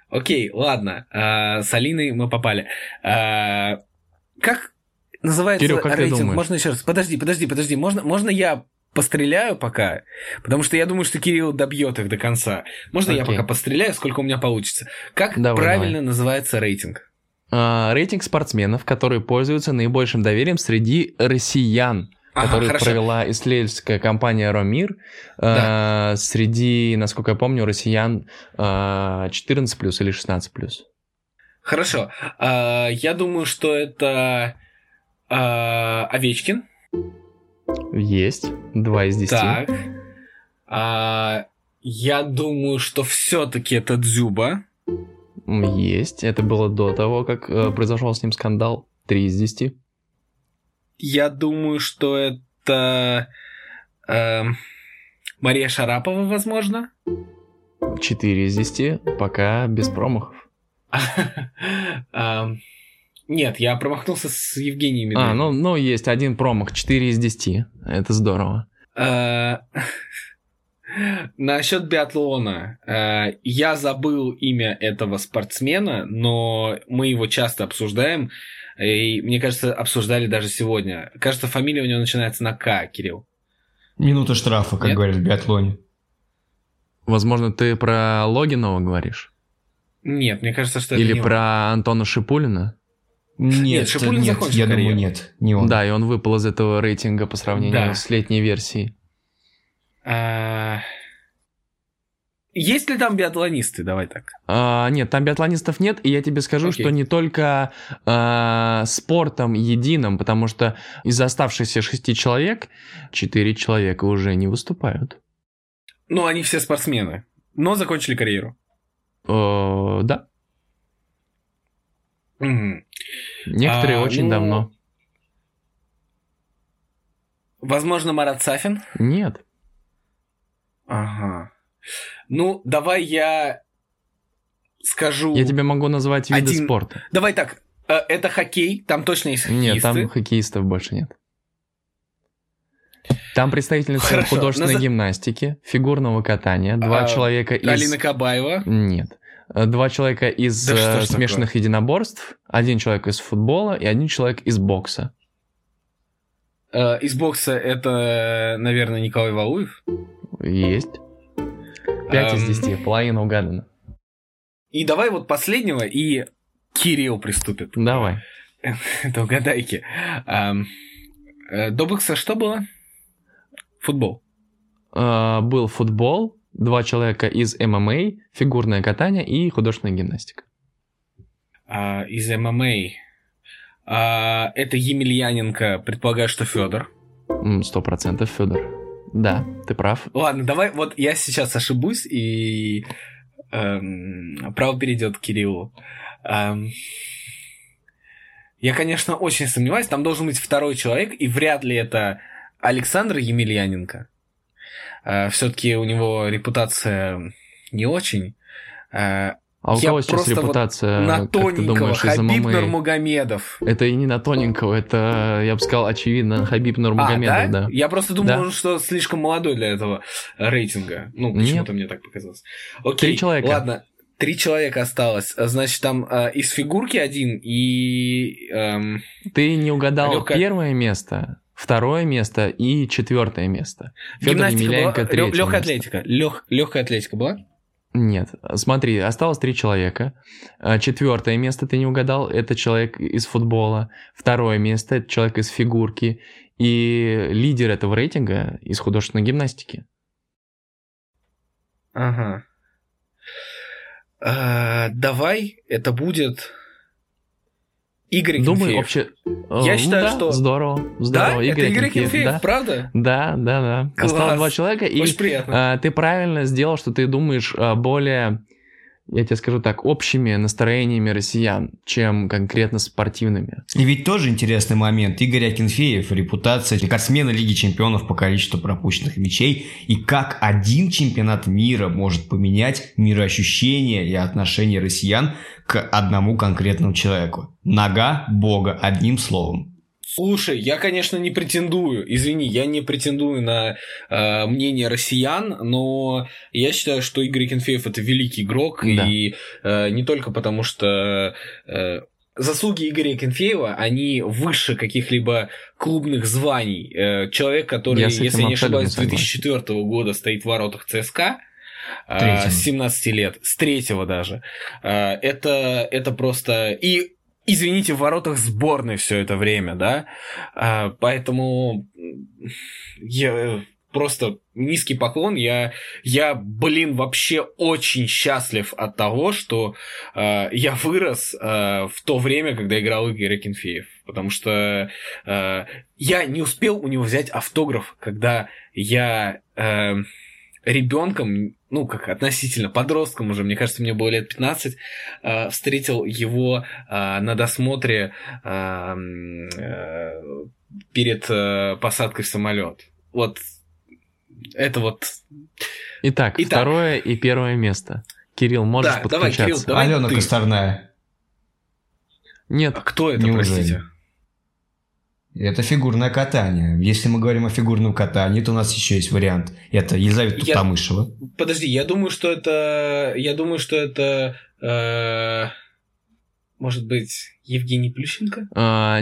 Окей, ладно, с Алиной мы попали. Как называется Кирилл, как рейтинг? Ты думаешь? Можно еще раз? Подожди, можно я постреляю пока? Потому что я думаю, что Кирилл добьет их до конца. Можно я пока постреляю, сколько у меня получится? Как правильно называется рейтинг? Рейтинг спортсменов, которые пользуются наибольшим доверием среди россиян, которые провела исследовательская компания «Ромир». Да. Среди, насколько я помню, россиян 14+, или 16+. Хорошо. Я думаю, что это Овечкин. Есть. 2 из 10. Так. Я думаю, что все-таки это Дзюба. Есть. Это было до того, как произошел с ним скандал. 3 из 10. Я думаю, что это Мария Шарапова, возможно. 4 из 10. Пока без промахов. Нет, я промахнулся с Евгением Медведевым. Ну есть 1 промах, 4 из 10. Это здорово. Насчет биатлона. Я забыл имя этого спортсмена, но мы его часто обсуждаем. И, мне кажется, обсуждали даже сегодня. Кажется, фамилия у него начинается на К, Кирилл. Минута штрафа, как говорят в биатлоне. Возможно, ты про Логинова говоришь? Нет, мне кажется, что это не он. Или про Антона Шипулина? Нет, Шипулин закончил карьеру. Я думаю, нет, не он. Да, и он выпал из этого рейтинга по сравнению с летней версией. Есть ли там биатлонисты? Давай так. Нет, там биатлонистов нет, и я тебе скажу, что не только спортом единым, потому что из оставшихся 6 человек 4 человека уже не выступают. Ну, они все спортсмены, но закончили карьеру. Да. Угу. Некоторые очень давно. Возможно, Марат Сафин? Нет. Ага. Ну, давай я скажу... Я тебе могу назвать виды спорта. Давай так, это хоккей, там точно есть хоккеисты. Нет, там хоккеистов больше нет. Там представительница художественной гимнастики, фигурного катания, два человека из... Алина Кабаева? Нет. Два человека из смешанных единоборств, один человек из футбола и один человек из бокса. Из бокса это, наверное, Николай Валуев? Есть. 5 из 10, половина угадана. И давай вот последнего, и Кирилл приступит. Давай. Это угадайки. До бокса что было? Футбол. Был футбол, два человека из ММА, фигурное катание и художественная гимнастика. Из ММА... это Емельяненко, предполагаю, что Фёдор. 100% Фёдор. Да, ты прав. Ладно, давай, вот я сейчас ошибусь, и право перейдет к Кириллу. Я, конечно, очень сомневаюсь, там должен быть второй человек, и вряд ли это Александр Емельяненко. Все-таки у него репутация не очень... А у кого сейчас репутация, на тоненького, как ты думаешь, Хабиб Нурмагомедов. Это и не на тоненького, это, я бы сказал, очевидно, Хабиб Нурмагомедов, да? Я просто думал, что слишком молодой для этого рейтинга. Ну, почему-то мне так показалось. Окей, 3 человека. Ладно, 3 человека осталось. Значит, там из фигурки один и... Ты не угадал первое место, второе место и 4-е место. Фёдор Емельяненко 3-е место. Лёгкая атлетика. Лёгкая атлетика была? Нет, смотри, осталось 3 человека. 4-е место ты не угадал, это человек из футбола. 2-е место, это человек из фигурки. И лидер этого рейтинга из художественной гимнастики. Ага. Давай, это будет Игорь Акинфеев. Думаю, вообще... Я считаю, да, что... Здорово. Да? Игорь, это Игорь Акинфеев, да? Правда? Да. Класс. Осталось 2 человека. Очень приятно. Ты правильно сделал, что ты думаешь более, я тебе скажу так, общими настроениями россиян, чем конкретно спортивными. И ведь тоже интересный момент. Игорь Акинфеев, репутация рекордсмена Лиги Чемпионов по количеству пропущенных мячей. И как один чемпионат мира может поменять мироощущение и отношение россиян к одному конкретному человеку. Нога бога, одним словом. Слушай, я, конечно, не претендую, извини, я не претендую на мнение россиян, но я считаю, что Игорь Акинфеев – это великий игрок, да. И не только потому, что заслуги Игоря Акинфеева, они выше каких-либо клубных званий. Человек, который, если я не ошибаюсь, с 2004 года стоит в воротах ЦСКА, с 17 лет, с 3-го даже. Это просто... И извините, в воротах сборной все это время, да? Поэтому я просто низкий поклон. Я, блин, вообще очень счастлив от того, что я вырос в то время, когда играл Игорь Акинфеев. Потому что я не успел у него взять автограф, когда я ребенком, ну, как относительно подростком уже, мне кажется, мне было лет 15, встретил его на досмотре перед посадкой в самолет. Вот это вот. Итак, 2-е и 1-е место. Кирилл, можешь подключаться? Давай, Кирилл, давай. Алена Косторная. Нет. А кто это, простите? Это фигурное катание. Если мы говорим о фигурном катании, то у нас еще есть вариант. Это Елизавета Тутамышева. Подожди, я думаю, что это может быть, Евгений Плющенко?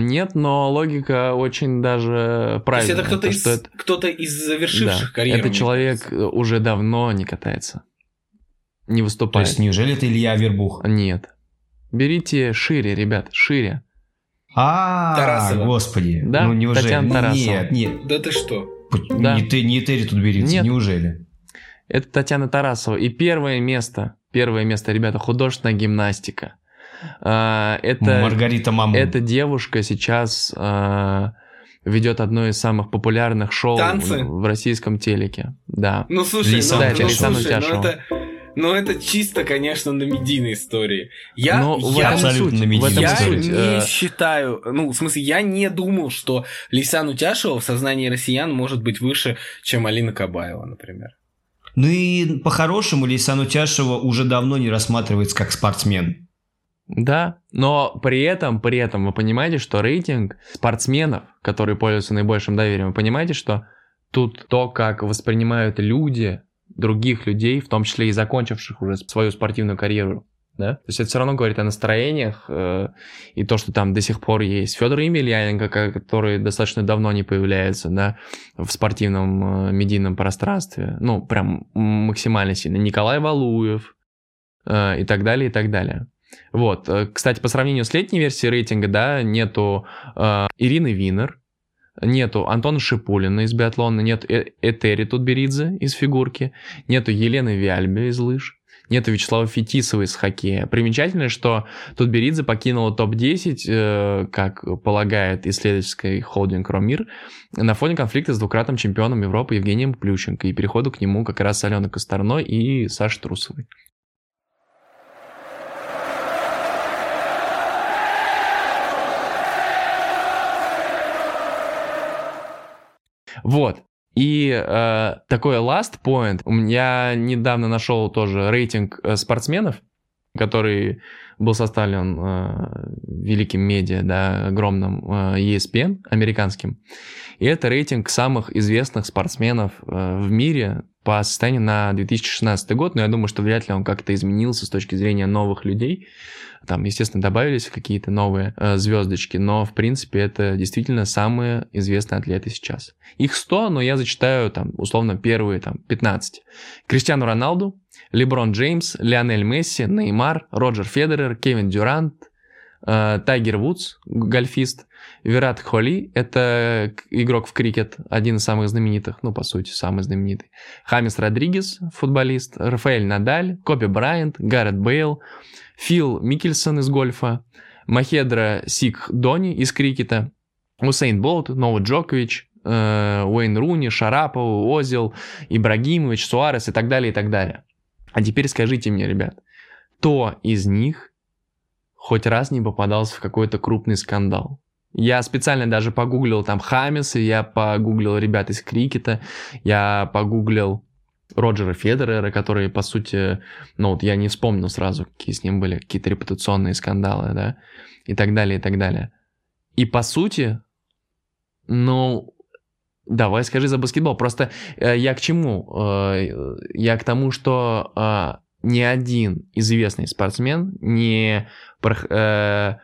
Нет, но логика очень даже правильная. То есть это кто-то из завершивших карьеру. Это человек уже давно не катается. Не выступает. То есть неужели это Илья Авербух? Нет. Берите шире, ребят, шире. Тарасова. Господи. Да? Ну, неужели? Татьяна Тарасова. Нет. Да ты что? Да. Не Этери тут берется, нет. Неужели? Это Татьяна Тарасова. И 1-е место, ребята, художественная гимнастика. Это Маргарита Мамун. Эта девушка сейчас ведет одно из самых популярных шоу в российском телеке. Да. Ну, слушай, это Александр Тяшев. Но это чисто, конечно, на медийной истории. Я абсолютно медийная история. Я не считаю, ну, в смысле, я не думал, что Лейсан Утяшева в сознании россиян может быть выше, чем Алина Кабаева, например. Ну и по-хорошему Лейсан Утяшева уже давно не рассматривается как спортсмен. Да, но при этом вы понимаете, что рейтинг спортсменов, которые пользуются наибольшим доверием, вы понимаете, что тут то, как воспринимают люди других людей, в том числе и закончивших уже свою спортивную карьеру, да? То есть это все равно говорит о настроениях и то, что там до сих пор есть Фёдор Емельяненко, который достаточно давно не появляется, да, в спортивном медийном пространстве, ну, прям максимально сильно, Николай Валуев и так далее, и так далее. Вот, кстати, по сравнению с летней версией рейтинга, да, нету Ирины Винер, нету Антона Шипулина из биатлона, нету Этери Тутберидзе из фигурки, нету Елены Виальби из лыж, нету Вячеслава Фетисова из хоккея. Примечательно, что Тутберидзе покинула топ-10, как полагает исследовательский холдинг «Ромир», на фоне конфликта с двукратным чемпионом Европы Евгением Плющенко и переходу к нему как раз Алены Косторной и Саши Трусовой. Вот. И такой last point. Я недавно нашел тоже рейтинг спортсменов, который был составлен великим медиа, да, огромным ESPN, американским. И это рейтинг самых известных спортсменов в мире по состоянию на 2016 год. Но я думаю, что вряд ли он как-то изменился с точки зрения новых людей. Там, естественно, добавились какие-то новые звездочки, но, в принципе, это действительно самые известные атлеты сейчас. Их 100, но я зачитаю, там, условно, первые там, 15. Криштиану Роналду, Леброн Джеймс, Лионель Месси, Неймар, Роджер Федерер, Кевин Дюрант, Тайгер Вудс, гольфист, Вират Хохли, это игрок в крикет, один из самых знаменитых, ну, по сути, самый знаменитый, Хамис Родригес, футболист, Рафаэль Надаль, Коби Брайант, Гаррет Бейл, Фил Миккельсон из гольфа, Махедра Сик Дони из крикета, Усейн Болт, Новак Джокович, Уэйн Руни, Шарапов, Озил, Ибрагимович, Суарес и так далее, и так далее. А теперь скажите мне, ребят, кто из них хоть раз не попадался в какой-то крупный скандал? Я специально даже погуглил там Хамиса, я погуглил ребят из крикета, я погуглил Роджера Федерера, который, по сути, ну вот я не вспомнил сразу, какие с ним были какие-то репутационные скандалы, да, и так далее, и так далее. И, по сути, ну... Давай, скажи за баскетбол. Просто я к чему? Я к тому, что ни один известный спортсмен, точнее,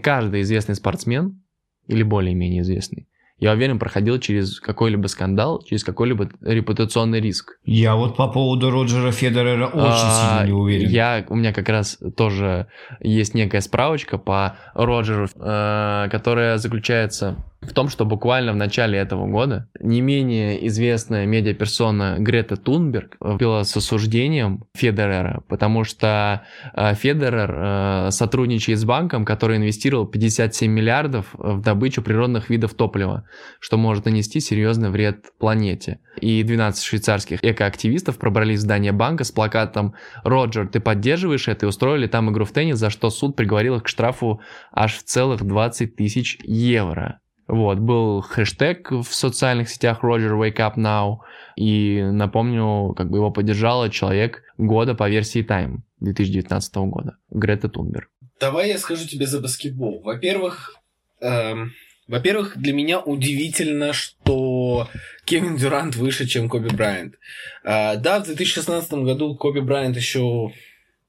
каждый известный спортсмен, или более-менее известный, я уверен, проходил через какой-либо скандал, через какой-либо репутационный риск. Я вот по поводу Роджера Федерера очень сильно не уверен. У меня как раз тоже есть некая справочка по Роджеру, которая заключается в том, что буквально в начале этого года не менее известная медиаперсона Грета Тунберг выступила с осуждением Федерера, потому что Федерер сотрудничает с банком, который инвестировал 57 миллиардов в добычу природных видов топлива, что может нанести серьезный вред планете. И 12 швейцарских экоактивистов пробрались в здание банка с плакатом «Роджер, ты поддерживаешь это?» и устроили там игру в теннис, за что суд приговорил их к штрафу аж в целых 20 тысяч евро. Вот, был хэштег в социальных сетях «Roger Wake Up Now», и, напомню, как бы его поддержала человек года по версии Time 2019 года, Грета Тунберг. Давай я скажу тебе за баскетбол. Во-первых, для меня удивительно, что Кевин Дюрант выше, чем Коби Брайант. Да, в 2016 году Коби Брайант еще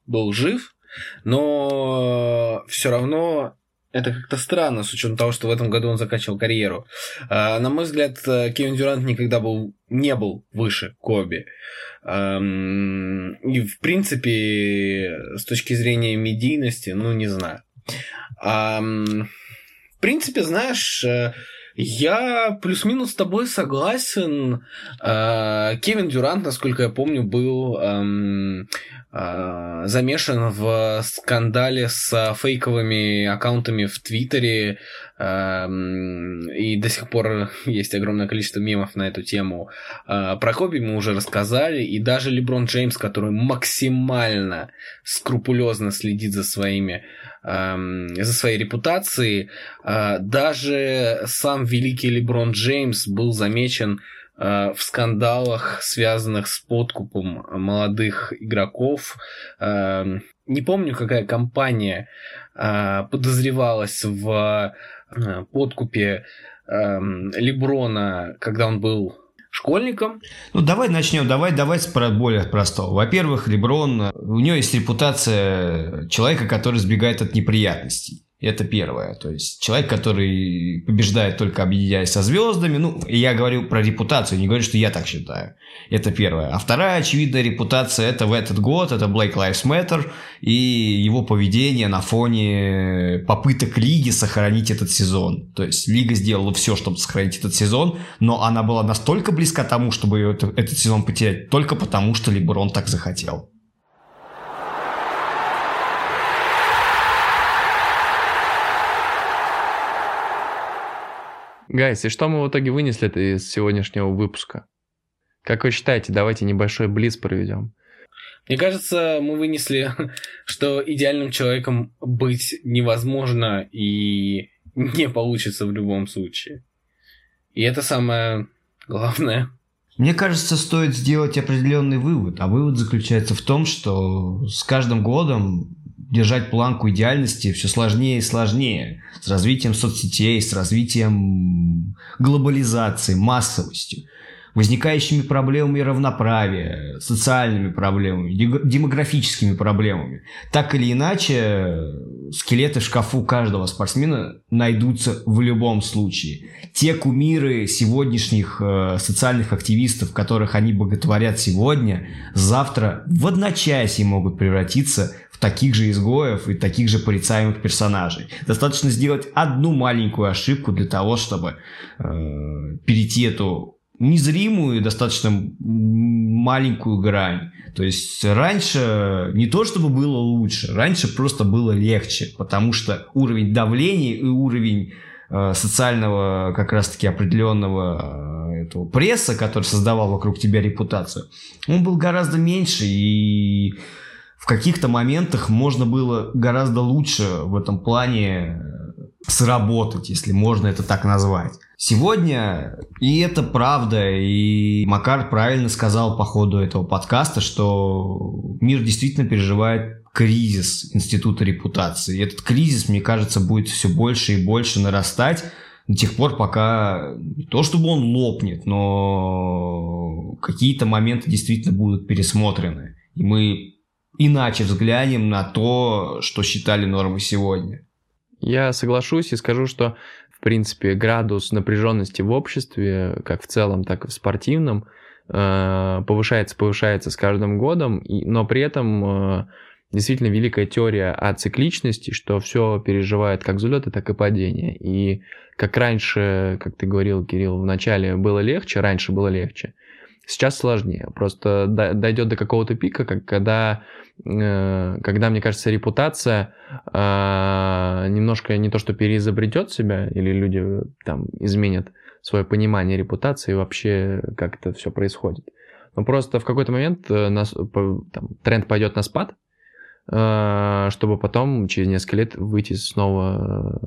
был жив, но все равно... Это как-то странно, с учетом того, что в этом году он заканчивал карьеру. На мой взгляд, Кевин Дюрант никогда не был выше Коби. И, в принципе, с точки зрения медийности, ну, не знаю. В принципе, знаешь, я плюс-минус с тобой согласен. Кевин Дюрант, насколько я помню, был замешан в скандале с фейковыми аккаунтами в Твиттере, и до сих пор есть огромное количество мемов на эту тему. Про Коби мы уже рассказали, и даже Леброн Джеймс, который максимально скрупулезно следит за своей репутацией, даже сам великий Леброн Джеймс был замечен в скандалах, связанных с подкупом молодых игроков. Не помню, какая компания подозревалась в подкупе Леброна, когда он был школьником. Ну, давай начнем. Давай с более простого. Во-первых, Леброн, у него есть репутация человека, который сбегает от неприятностей. Это первое. То есть человек, который побеждает, только объединяясь со звездами. Ну, я говорю про репутацию, не говорю, что я так считаю. Это первое. А вторая очевидная репутация – это в этот год, это Black Lives Matter и его поведение на фоне попыток лиги сохранить этот сезон. То есть лига сделала все, чтобы сохранить этот сезон, но она была настолько близка тому, чтобы этот сезон потерять, только потому, что Леброн так захотел. Гайс, и что мы в итоге вынесли из сегодняшнего выпуска? Как вы считаете, давайте небольшой блиц проведем. Мне кажется, мы вынесли, что идеальным человеком быть невозможно и не получится в любом случае. И это самое главное. Мне кажется, стоит сделать определенный вывод. А вывод заключается в том, что с каждым годом держать планку идеальности все сложнее и сложнее. С развитием соцсетей, с развитием глобализации, массовостью, возникающими проблемами равноправия, социальными проблемами, демографическими проблемами. Так или иначе, скелеты в шкафу каждого спортсмена найдутся в любом случае. Те кумиры сегодняшних социальных активистов, которых они боготворят сегодня, завтра в одночасье могут превратиться таких же изгоев и таких же порицаемых персонажей. Достаточно сделать одну маленькую ошибку для того, чтобы перейти эту незримую и достаточно маленькую грань. То есть раньше не то чтобы было лучше, раньше просто было легче, потому что уровень давления и уровень социального как раз-таки определенного этого пресса, который создавал вокруг тебя репутацию, он был гораздо меньше, и в каких-то моментах можно было гораздо лучше в этом плане сработать, если можно это так назвать. Сегодня, и это правда, и Макар правильно сказал по ходу этого подкаста, что мир действительно переживает кризис института репутации. И этот кризис, мне кажется, будет все больше и больше нарастать до тех пор, пока не то чтобы он лопнет, но какие-то моменты действительно будут пересмотрены. И мы иначе взглянем на то, что считали нормой сегодня. Я соглашусь и скажу, что, в принципе, градус напряженности в обществе, как в целом, так и в спортивном, повышается с каждым годом, но при этом действительно великая теория о цикличности, что все переживает как взлеты, так и падения. И как раньше, как ты говорил, Кирилл, вначале было легче, сейчас сложнее. Просто дойдет до какого-то пика, когда, мне кажется, репутация немножко не то что переизобретет себя, или люди там изменят свое понимание репутации и вообще как это все происходит. Но просто в какой-то момент тренд пойдет на спад, чтобы потом через несколько лет выйти снова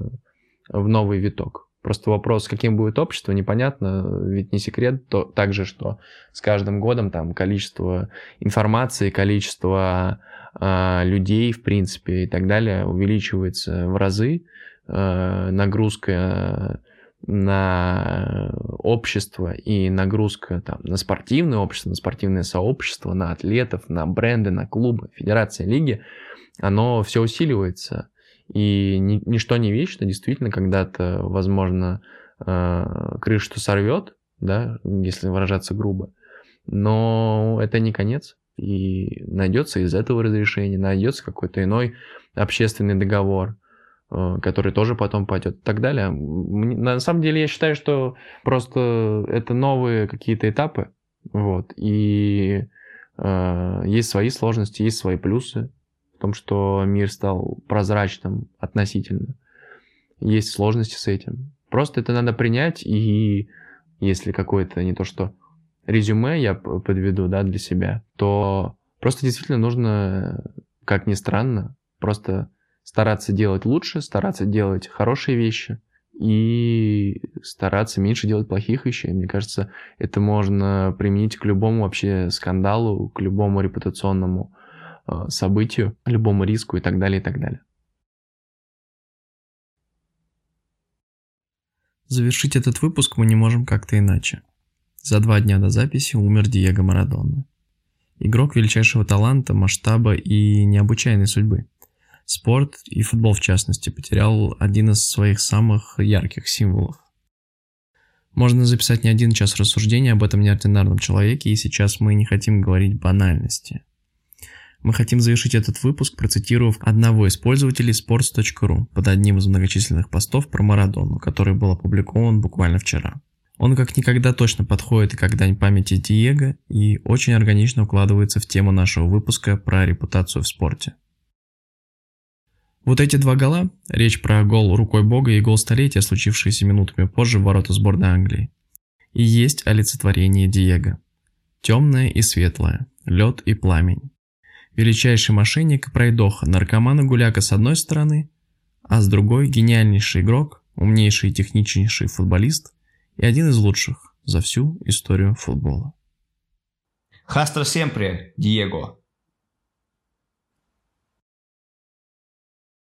в новый виток. Просто вопрос, каким будет общество, непонятно, ведь не секрет также, что с каждым годом там количество информации, количество людей, в принципе, и так далее увеличивается в разы, нагрузка на общество и нагрузка там, на спортивное общество, на спортивное сообщество, на атлетов, на бренды, на клубы, федерации, лиги, оно все усиливается. И ничто не вечно, действительно, когда-то, возможно, крышу сорвет, да, если выражаться грубо, но это не конец, и найдется из этого разрешение, найдется какой-то иной общественный договор, который тоже потом пойдет и так далее. На самом деле я считаю, что просто это новые какие-то этапы, вот, и Есть свои сложности, есть свои плюсы в том, что мир стал прозрачным относительно. Есть сложности с этим. Просто это надо принять, и если какое-то не то что резюме я подведу, да, для себя, то просто действительно нужно, как ни странно, просто стараться делать лучше, стараться делать хорошие вещи и стараться меньше делать плохих вещей. Мне кажется, это можно применить к любому вообще скандалу, к любому репутационному событию, любому риску и так далее, и так далее. Завершить этот выпуск мы не можем как-то иначе. За 2 дня до записи умер Диего Марадона. Игрок величайшего таланта, масштаба и необычайной судьбы. Спорт и футбол, в частности, потерял один из своих самых ярких символов. Можно записать не 1 час рассуждений об этом неординарном человеке, и сейчас мы не хотим говорить банальности. Мы хотим завершить этот выпуск, процитировав одного из пользователей sports.ru под одним из многочисленных постов про Марадону, который был опубликован буквально вчера. Он как никогда точно подходит и как дань памяти Диего, и очень органично укладывается в тему нашего выпуска про репутацию в спорте. Вот эти 2 гола, речь про гол рукой бога и гол столетия, случившиеся минутами позже в ворота сборной Англии, и есть олицетворение Диего. Темное и светлое, лед и пламень. Величайший мошенник и пройдоха, наркоман и гуляка с одной стороны, а с другой гениальнейший игрок, умнейший и техничнейший футболист, и один из лучших за всю историю футбола. Hasta siempre, Диего.